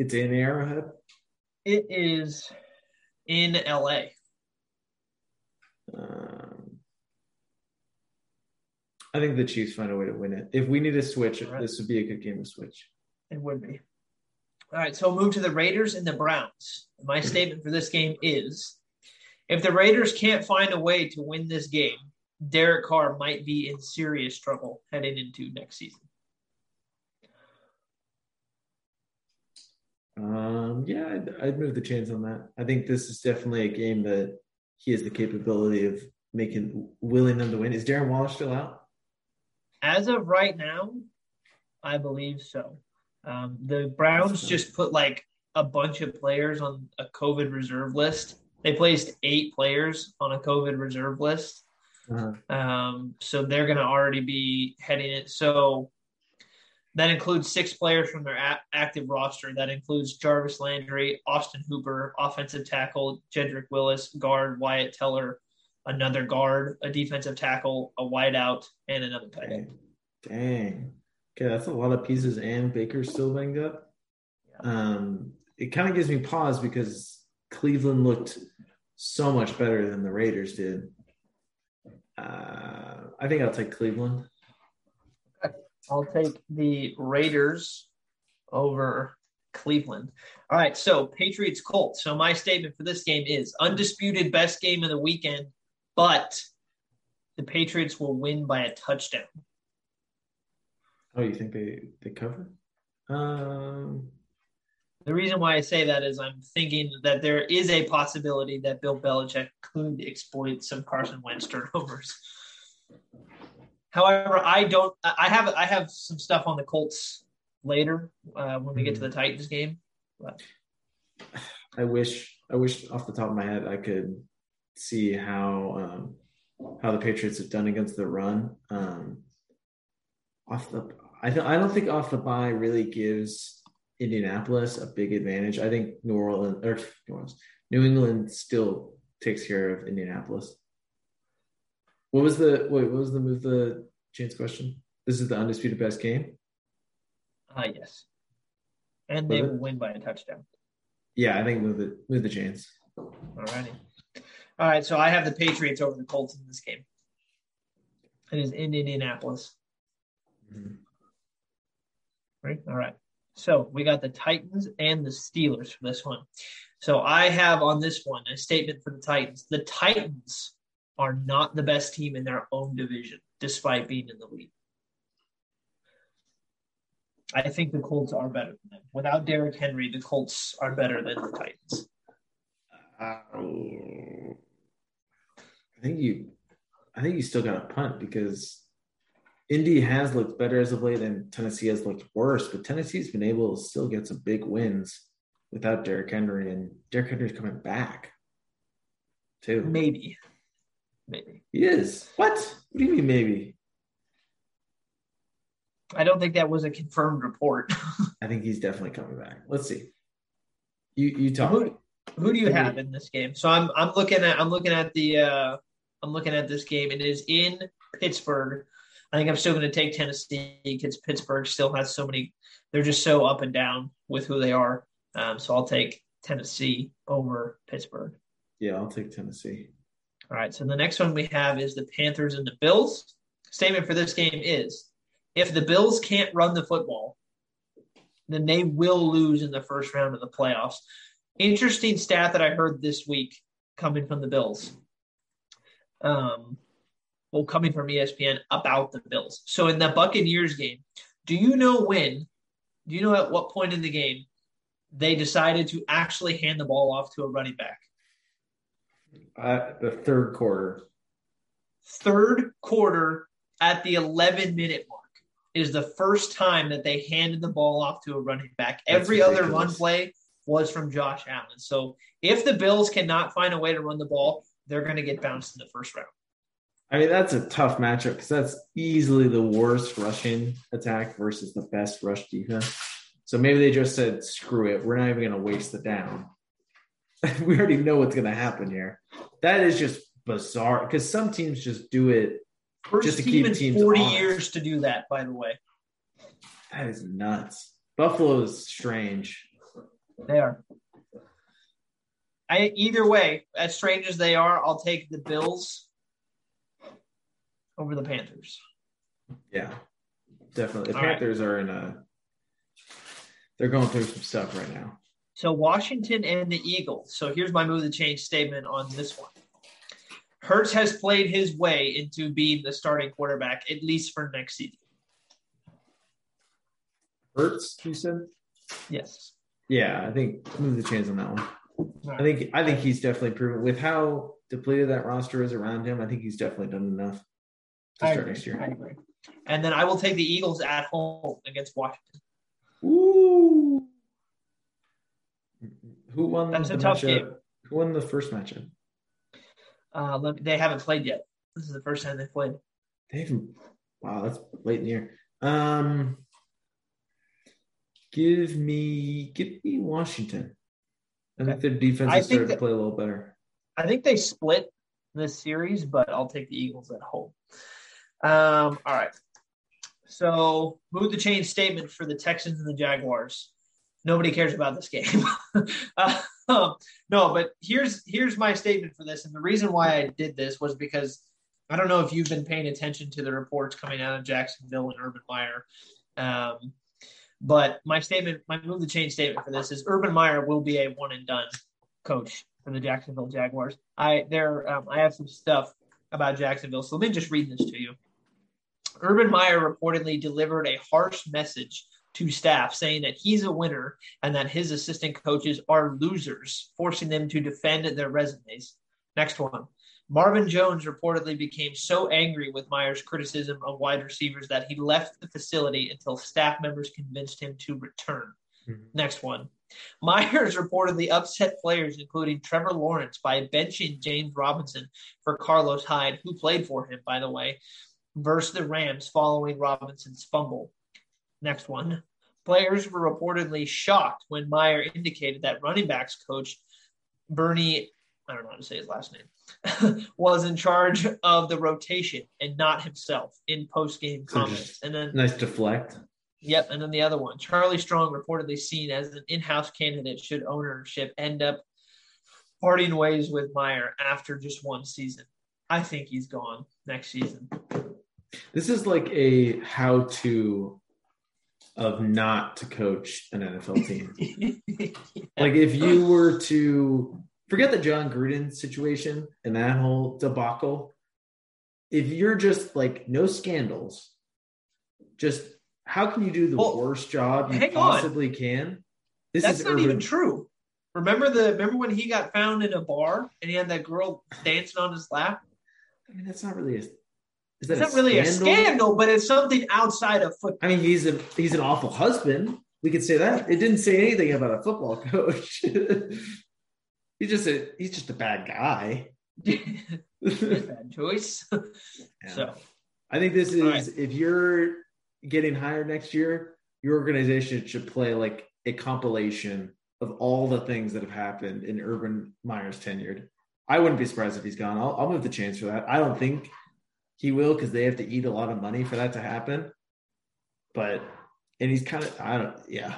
It's in Arrowhead? It is in LA. I think the Chiefs find a way to win it. If we need a switch, This would be a good game to switch. It would be. All right, so move to the Raiders and the Browns. My statement for this game is, if the Raiders can't find a way to win this game, Derek Carr might be in serious trouble heading into next season. Yeah, I'd move the chains on that. I think this is definitely a game that he has the capability of willing them to win. Is Darren Waller still out? As of right now, I believe so. The Browns just put like a bunch of players on a COVID reserve list They placed 8 players on a COVID reserve list. Mm-hmm. So they're going to already be heading it. So that includes 6 players from their active roster. That includes Jarvis Landry, Austin Hooper, offensive tackle, Jedrick Willis, guard, Wyatt Teller, another guard, a defensive tackle, a wideout, and another tight end. Dang. Okay, that's a lot of pieces, and Baker's still banged up. Yeah. It kind of gives me pause because Cleveland looked so much better than the Raiders did. I think I'll take Cleveland. I'll take the Raiders over Cleveland. All right, so Patriots-Colts. So my statement for this game is undisputed best game of the weekend, but the Patriots will win by a touchdown. Oh, you think they cover? The reason why I say that is I'm thinking that there is a possibility that Bill Belichick could exploit some Carson Wentz turnovers. However, I have some stuff on the Colts later when we get to the Titans game. But I wish off the top of my head I could see how the Patriots have done against the run. I don't think off the bye really gives Indianapolis a big advantage. I think New England still takes care of Indianapolis. What was the move? The James question. This is the undisputed best game. Yes. And they will win by a touchdown. Yeah, I think move the James. All right. So I have the Patriots over the Colts in this game. It is in Indianapolis. Mm-hmm. Right. All right. So we got the Titans and the Steelers for this one. So I have on this one a statement for the Titans. The Titans are not the best team in their own division, despite being in the lead. I think the Colts are better than them. Without Derrick Henry, the Colts are better than the Titans. I think you still got to punt because Indy has looked better as of late and Tennessee has looked worse, but Tennessee's been able to still get some big wins without Derrick Henry, and Derrick Henry's coming back too. Maybe. He is. What? What do you mean maybe? I don't think that was a confirmed report. I think he's definitely coming back. Let's see. You talk. Who do you have in this game? So I'm looking at this game. It is in Pittsburgh. I think I'm still going to take Tennessee because Pittsburgh still has so many. They're just so up and down with who they are. So I'll take Tennessee over Pittsburgh. Yeah, I'll take Tennessee. All right, so the next one we have is the Panthers and the Bills. Statement for this game is, if the Bills can't run the football, then they will lose in the first round of the playoffs. Interesting stat that I heard this week coming from the Bills. Coming from ESPN about the Bills. So in the Buccaneers game, do you know at what point in the game they decided to actually hand the ball off to a running back? The third quarter at the 11-minute mark is the first time that they handed the ball off to a running back. Every other run play was from Josh Allen. So if the Bills cannot find a way to run the ball, they're going to get bounced in the first round. I mean, that's a tough matchup because that's easily the worst rushing attack versus the best rush defense. So maybe they just said, screw it. We're not even going to waste the down. We already know what's going to happen here. That is just bizarre because some teams just do it just to keep teams 40 honest. Years to do that, by the way. That is nuts. Buffalo is strange. They are. Either way, as strange as they are, I'll take the Bills over the Panthers. Yeah, definitely. The Panthers are they're going through some stuff right now. So Washington and the Eagles. So here's my move the change statement on this one. Hurts has played his way into being the starting quarterback, at least for next season. Hurts, you said? Yes. Yeah, I think move the change on that one. Right. I think he's definitely proven with how depleted that roster is around him. I think he's definitely done enough to start next year. I agree. And then I will take the Eagles at home against Washington. Ooh. Who won? That's a tough game. Who won the first matchup? They haven't played yet. This is the first time they've played. They haven't. Wow, that's late in the year. Give me Washington. I think their defense is starting to play a little better. I think they split this series, but I'll take the Eagles at home. All right. So, move the chain statement for the Texans and the Jaguars. Nobody cares about this game. No, but here's my statement for this. And the reason why I did this was because I don't know if you've been paying attention to the reports coming out of Jacksonville and Urban Meyer. But my move the chain statement for this is Urban Meyer will be a one and done coach for the Jacksonville Jaguars. I have some stuff about Jacksonville. So let me just read this to you. Urban Meyer reportedly delivered a harsh message to staff saying that he's a winner and that his assistant coaches are losers, forcing them to defend their resumes. Next one. Marvin Jones reportedly became so angry with Meyer's criticism of wide receivers that he left the facility until staff members convinced him to return. Mm-hmm. Next one. Meyer's reportedly upset players, including Trevor Lawrence, by benching James Robinson for Carlos Hyde, who played for him, by the way, versus the Rams following Robinson's fumble. Next one. Players were reportedly shocked when Meyer indicated that running backs coach Bernie, I don't know how to say his last name, was in charge of the rotation and not himself in post-game comments. And then nice deflect. Yep. And then the other one, Charlie Strong reportedly seen as an in-house candidate should ownership end up parting ways with Meyer after just one season. I think he's gone next season. This is like a how-to of not to coach an NFL team. Yeah. Like if you were to forget the John Gruden situation and that whole debacle, if you're just like no scandals, just how can you do the worst job you possibly can? That's not even true. Remember when he got found in a bar and he had that girl dancing on his lap? I mean, that's not really a scandal, but it's something outside of football. I mean, he's an awful husband. We could say that. It didn't say anything about a football coach. He's just a bad guy. Bad choice. Yeah. So, I think this is if you're getting hired next year, your organization should play like a compilation of all the things that have happened in Urban Meyer's tenure. I wouldn't be surprised if he's gone. I'll move the chains for that. I don't think he will because they have to eat a lot of money for that to happen. But it'd be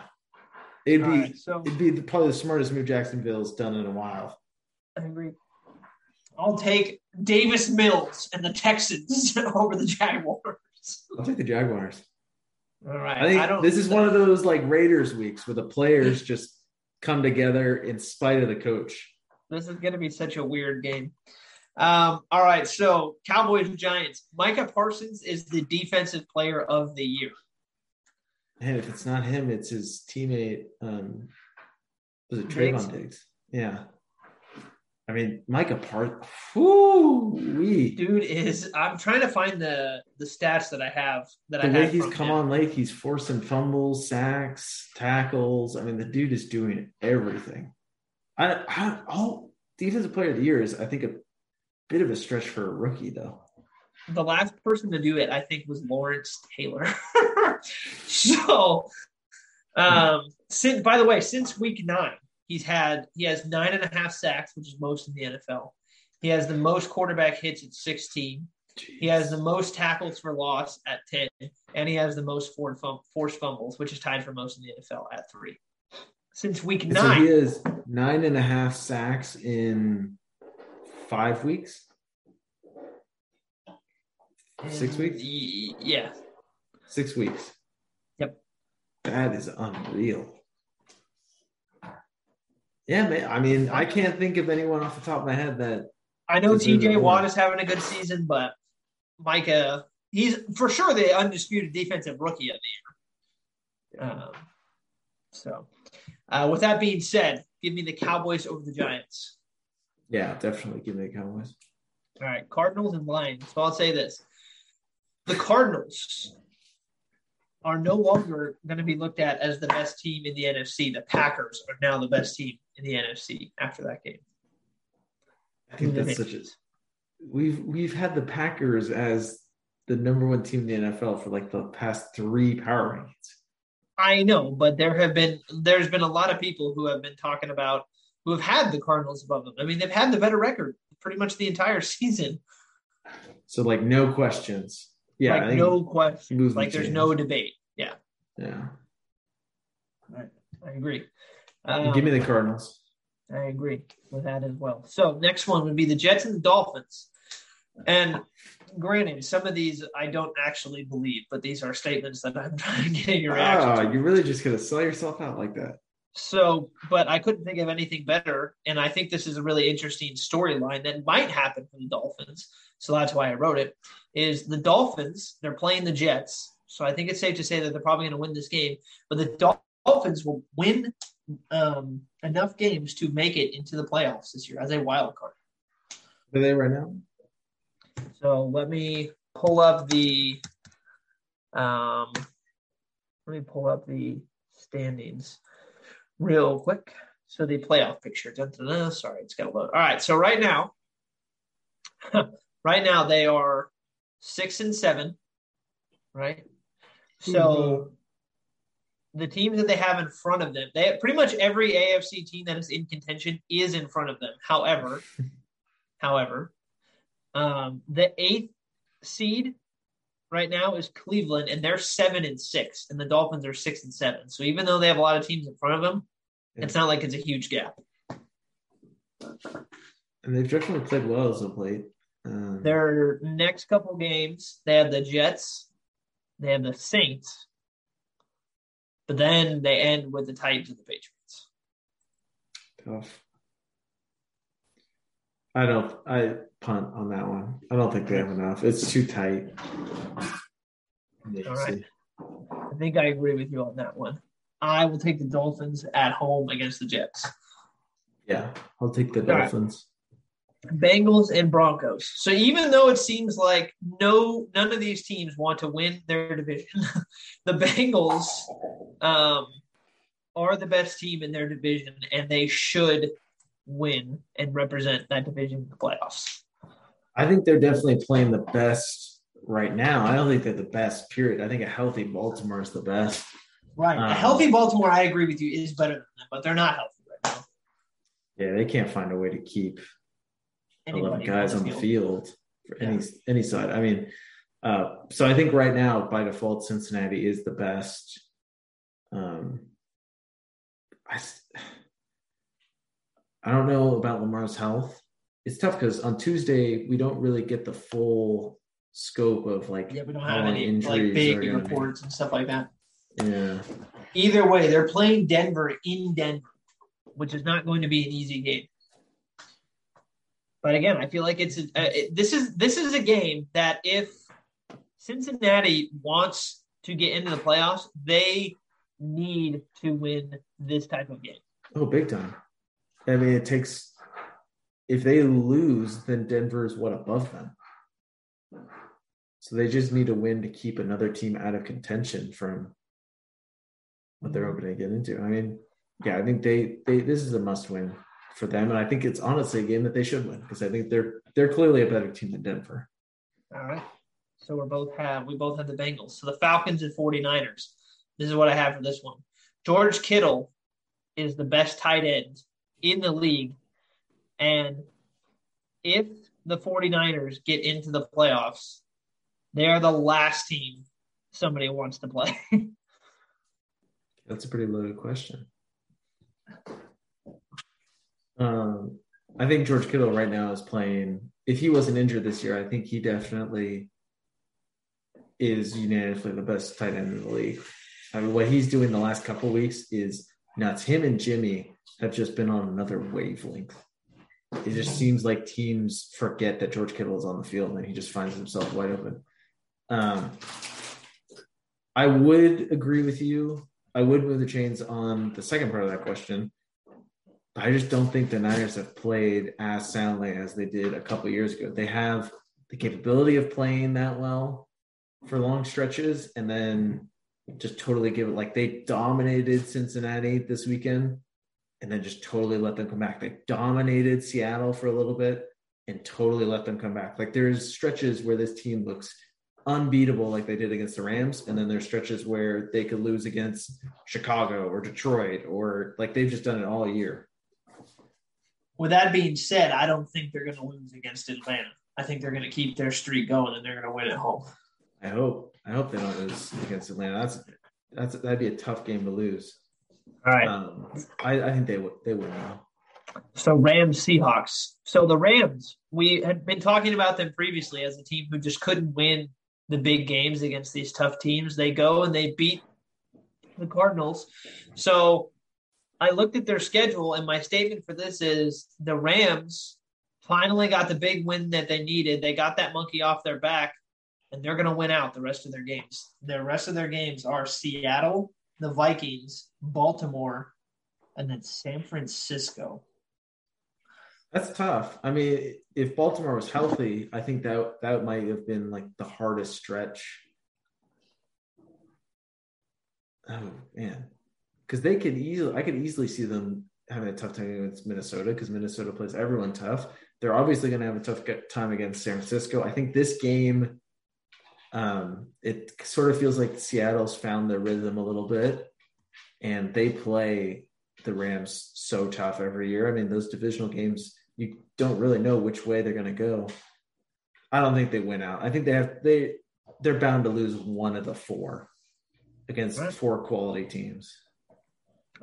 probably the smartest move Jacksonville's done in a while. I agree. I'll take Davis Mills and the Texans over the Jaguars. I'll take the Jaguars. All right. I think this is one of those like Raiders weeks where the players just come together in spite of the coach. This is going to be such a weird game. All right. So Cowboys and Giants. Micah Parsons is the defensive player of the year. And if it's not him, it's his teammate. Was it Trayvon Diggs? Yeah. I mean, Micah Parsons. Dude is. I'm trying to find the stats that I have. On late. He's forcing fumbles, sacks, tackles. I mean, the dude is doing everything. Defensive player of the year is, I think, a bit of a stretch for a rookie, though. The last person to do it, I think, was Lawrence Taylor. So, since week 9, he has 9.5 sacks, which is most in the NFL. He has the most quarterback hits at 16. Jeez. He has the most tackles for loss at 10, and he has the most forced fumbles, which is tied for most in the NFL at 3. Since week 9, so he has 9.5 sacks in 5 weeks. 6 weeks? Yeah. 6 weeks. Yep. That is unreal. Yeah, man. I mean, I can't think of anyone off the top of my head that. I know TJ Watt is having a good season, but Micah, he's for sure the undisputed defensive rookie of the year. So, with that being said, give me the Cowboys over the Giants. Yeah, definitely give me the Cowboys. All right, Cardinals and Lions. So I'll say this. The Cardinals are no longer going to be looked at as the best team in the NFC. The Packers are now the best team in the NFC after that game. I think that's such a we've had the Packers as the number one team in the NFL for like the past three power rankings. I know, but there's been a lot of people who have been talking about who have had the Cardinals above them. I mean, they've had the better record pretty much the entire season. So like no questions. Yeah. Like no questions. Like there's no debate. Yeah. Yeah. All right. I agree. Give me the Cardinals. I agree with that as well. So next one would be the Jets and the Dolphins. And granted, some of these I don't actually believe, but these are statements that I'm trying to get your reaction to. You're really just going to sell yourself out like that. So, but I couldn't think of anything better. And I think this is a really interesting storyline that might happen for the Dolphins. So that's why I wrote it, is the Dolphins, they're playing the Jets. So I think it's safe to say that they're probably going to win this game. But the Dolphins will win enough games to make it into the playoffs this year as a wild card. Are they right now? So let me pull up the standings real quick. So the playoff picture. Sorry, it's got to load. All right. So right now they are 6-7, right? So the teams that they have in front of them, they pretty much every AFC team that is in contention is in front of them. However. The 8th seed right now is Cleveland, and they're 7-6, and the Dolphins are 6-7. So even though they have a lot of teams in front of them, It's not like it's a huge gap. And they've definitely played well as of late. Their next couple games, they have the Jets, they have the Saints, but then they end with the Titans and the Patriots. Tough. I punt on that one. I don't think they have enough. It's too tight. All right. I think I agree with you on that one. I will take the Dolphins at home against the Jets. Yeah, I'll take the Dolphins. Right. Bengals and Broncos. So even though it seems like none of these teams want to win their division, the Bengals are the best team in their division, and they should win and represent that division in the playoffs. I think they're definitely playing the best right now. I don't think they're the best, period. I think a healthy Baltimore is the best. Right. A healthy Baltimore, I agree with you, is better than them, but they're not healthy right now. Yeah, they can't find a way to keep 11 guys on the field for any side. I mean, so I think right now, by default, Cincinnati is the best. I don't know about Lamar's health. It's tough because on Tuesday we don't really get the full scope of we don't have any injuries, big reports and stuff like that. Yeah. Either way, they're playing Denver in Denver, which is not going to be an easy game. But again, I feel like it's this is a game that if Cincinnati wants to get into the playoffs, they need to win this type of game. Oh, big time. I mean, it takes – if they lose, then Denver is above them. So they just need a win to keep another team out of contention from what they're hoping to get into. I mean, yeah, I think they this is a must-win for them, and I think it's honestly a game that they should win because I think they're clearly a better team than Denver. All right. So we both have the Bengals. So the Falcons and 49ers. This is what I have for this one. George Kittle is the best tight end in the league, and if the 49ers get into the playoffs, they are the last team somebody wants to play. That's a pretty loaded question. I think George Kittle right now is playing – if he wasn't injured this year, I think he definitely is unanimously the best tight end in the league. I mean, what he's doing the last couple weeks is nuts. Him and Jimmy have just been on another wavelength. It just seems like teams forget that George Kittle is on the field and he just finds himself wide open. I would agree with you. I would move the chains on the second part of that question. I just don't think the Niners have played as soundly as they did a couple years ago. They have the capability of playing that well for long stretches and then just totally give it. Like they dominated Cincinnati this weekend and then just totally let them come back. They dominated Seattle for a little bit and totally let them come back. Like there's stretches where this team looks unbeatable like they did against the Rams, and then there's stretches where they could lose against Chicago or Detroit, or like they've just done it all year. With that being said, I don't think they're going to lose against Atlanta. I think they're going to keep their streak going and they're going to win at home. I hope they don't lose against Atlanta. That'd be a tough game to lose. All right. I think they would now. So Rams, Seahawks. So the Rams, we had been talking about them previously as a team who just couldn't win the big games against these tough teams. They go and they beat the Cardinals. So I looked at their schedule, and my statement for this is the Rams finally got the big win that they needed. They got that monkey off their back, and they're going to win out the rest of their games. The rest of their games are Seattle, the Vikings, Baltimore, and then San Francisco. That's tough. I mean, if Baltimore was healthy, I think that might have been like the hardest stretch. Oh man, because I could easily see them having a tough time against Minnesota because Minnesota plays everyone tough. They're obviously going to have a tough time against San Francisco. I think this game, it sort of feels like Seattle's found their rhythm a little bit, and they play the Rams so tough every year. I mean, those divisional games, you don't really know which way they're going to go. I don't think they win out. I think they're bound to lose one of the four against four quality teams.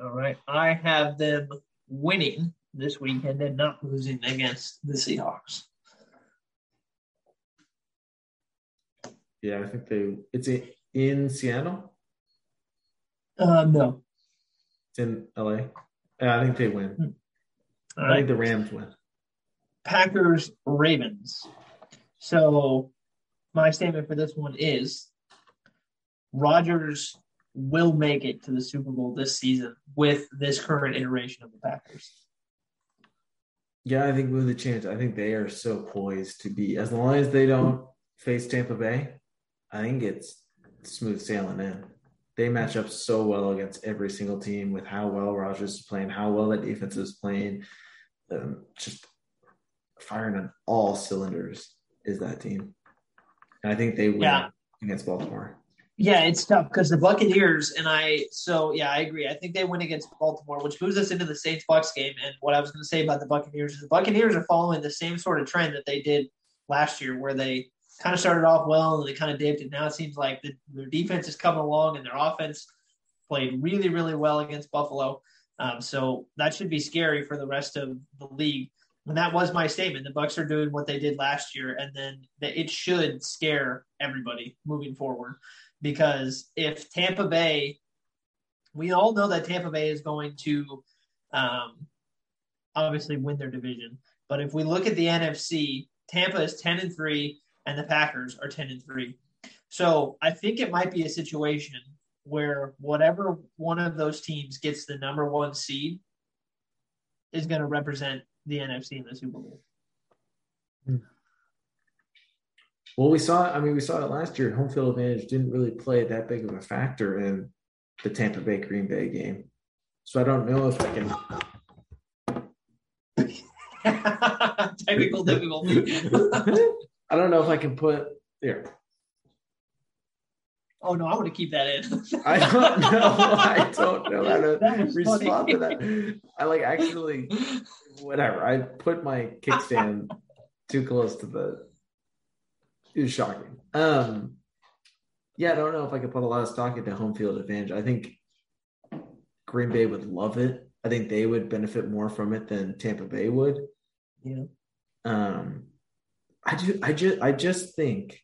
All right. I have them winning this weekend and not losing against the Seahawks. Yeah, I think it's in Seattle? No. It's in LA. I think they win. I think the Rams win. Packers, Ravens. So my statement for this one is Rodgers will make it to the Super Bowl this season with this current iteration of the Packers. Yeah, I think with a chance. I think they are so poised to be, as long as they don't face Tampa Bay, I think it's smooth sailing in. They match up so well against every single team with how well Rodgers is playing, how well that defense is playing. Just firing on all cylinders is that team. And I think they win against Baltimore. Yeah, it's tough because the Buccaneers I agree. I think they win against Baltimore, which moves us into the Saints-Bucs game. And what I was going to say about the Buccaneers is the Buccaneers are following the same sort of trend that they did last year where they kind of started off well and they kind of dipped, and now it seems like their defense is coming along and their offense played really, really well against Buffalo. So that should be scary for the rest of the league. And that was my statement. The Bucs are doing what they did last year, and then it should scare everybody moving forward because if Tampa Bay – we all know that Tampa Bay is going to obviously win their division. But if we look at the NFC, Tampa is 10-3 and the Packers are 10-3. So I think it might be a situation where whatever one of those teams gets the number one seed is going to represent the NFC in the Super Bowl. Well, we saw it last year. Home field advantage didn't really play that big of a factor in the Tampa Bay Green Bay game. So I don't know if I can. Technical difficulty. I don't know if I can put here. Oh no, I want to keep that in. I don't know how to respond to that. I I put my kickstand too close to the. It was shocking. I don't know if I can put a lot of stock into home field advantage. I think Green Bay would love it. I think they would benefit more from it than Tampa Bay would. Yeah. I just think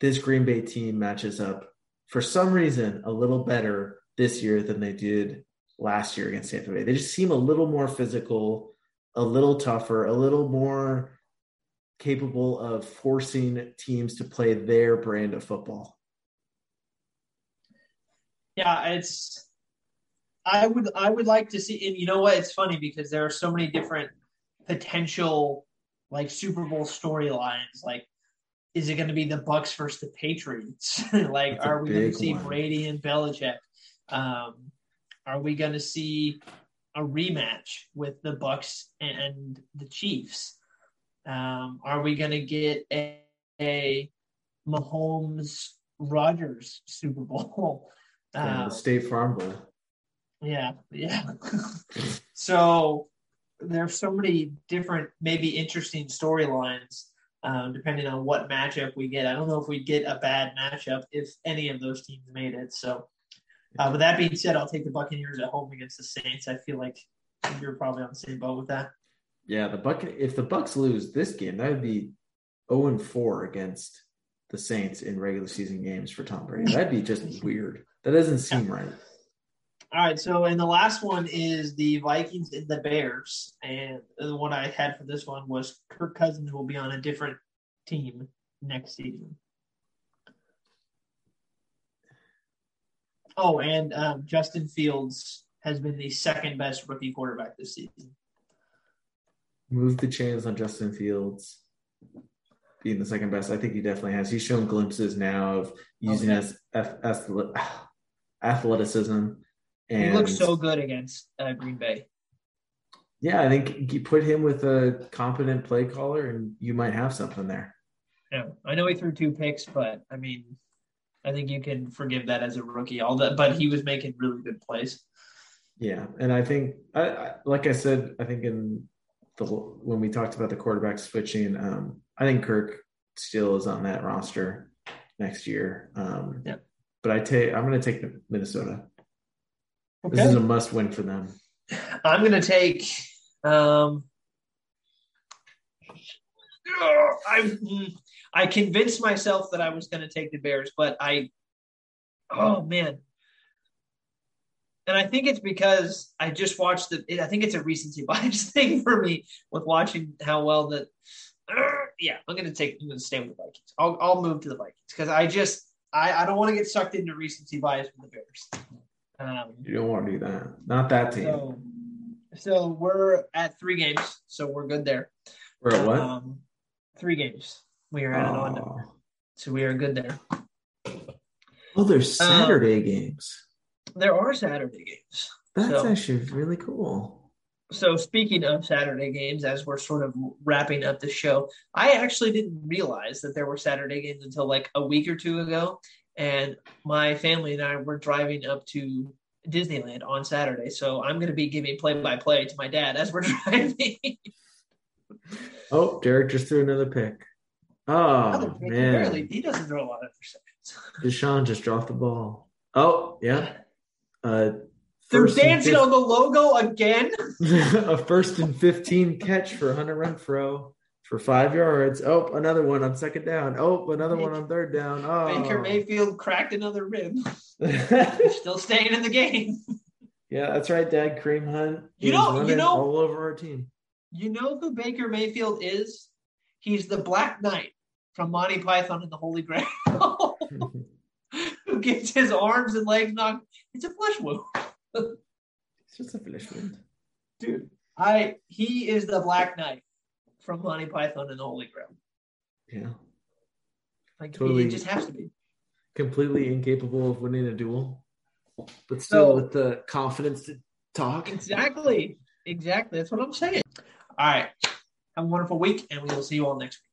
this Green Bay team matches up for some reason a little better this year than they did last year against Tampa Bay. They just seem a little more physical, a little tougher, a little more capable of forcing teams to play their brand of football. Yeah, I would like to see, and you know what? It's funny because there are so many different potential like Super Bowl storylines, like is it going to be the Bucs versus the Patriots? Like, are we going to see Brady and Belichick? Are we going to see a rematch with the Bucs and the Chiefs? Are we going to get a Mahomes-Rodgers Super Bowl? The State Farm Bowl. Yeah. So there are so many different, maybe interesting storylines, depending on what matchup we get. I don't know if we get a bad matchup if any of those teams made it. So, with that being said, I'll take the Buccaneers at home against the Saints. I feel like you're probably on the same boat with that. Yeah, if the Bucs lose this game, that would be 0-4 against the Saints in regular season games for Tom Brady. That'd be just weird. That doesn't seem right. All right, so and the last one is the Vikings and the Bears. And the one I had for this one was Kirk Cousins will be on a different team next season. Oh, and Justin Fields has been the second best rookie quarterback this season. Move the chains on Justin Fields being the second best. I think he definitely has. He's shown glimpses now of using his athleticism. And he looked so good against Green Bay. Yeah, I think you put him with a competent play caller and you might have something there. Yeah, I know he threw 2 picks, but, I mean, I think you can forgive that as a rookie. All that, but he was making really good plays. Yeah, and I think, like I said, I think in – when we talked about the quarterback switching, I think Kirk still is on that roster next year. But I'm going to take Minnesota. Okay. This is a must-win for them. I'm going to take. I convinced myself that I was going to take the Bears, but and I think it's because I just watched I think it's a recency bias thing for me with watching how well that. I'm going to stay with the Vikings. I'll move to the Vikings because I don't want to get sucked into recency bias with the Bears. You don't want to do that. Not that team. So we're at 3 games, so we're good there. We're at what? 3 games. We are at an odd number, so we are good there. Well, there's Saturday games. There are Saturday games. That's actually really cool. So speaking of Saturday games, as we're sort of wrapping up the show, I actually didn't realize that there were Saturday games until like a week or two ago. And my family and I were driving up to Disneyland on Saturday. So I'm going to be giving play-by-play to my dad as we're driving. Oh, Derek just threw another pick. Oh, man. He doesn't throw a lot of interceptions. Deshaun just dropped the ball. Oh, yeah. They're dancing on the logo again. A 1st and 15 catch for Hunter Renfrow for 5 yards. Oh, another one on 2nd down. Oh, another one on 3rd down. Oh, Baker Mayfield cracked another rib. Still staying in the game. Yeah, that's right, Dad. Kareem Hunt. You know, all over our team. You know who Baker Mayfield is? He's the Black Knight from Monty Python and the Holy Grail. Who gets his arms and legs knocked? It's a flesh wound. It's just a flesh wound, dude. He is the Black Knight from Monty Python and the Holy Grail. Yeah, like totally, he just has to be completely incapable of winning a duel, but still with the confidence to talk. Exactly. That's what I'm saying. All right. Have a wonderful week, and we will see you all next week.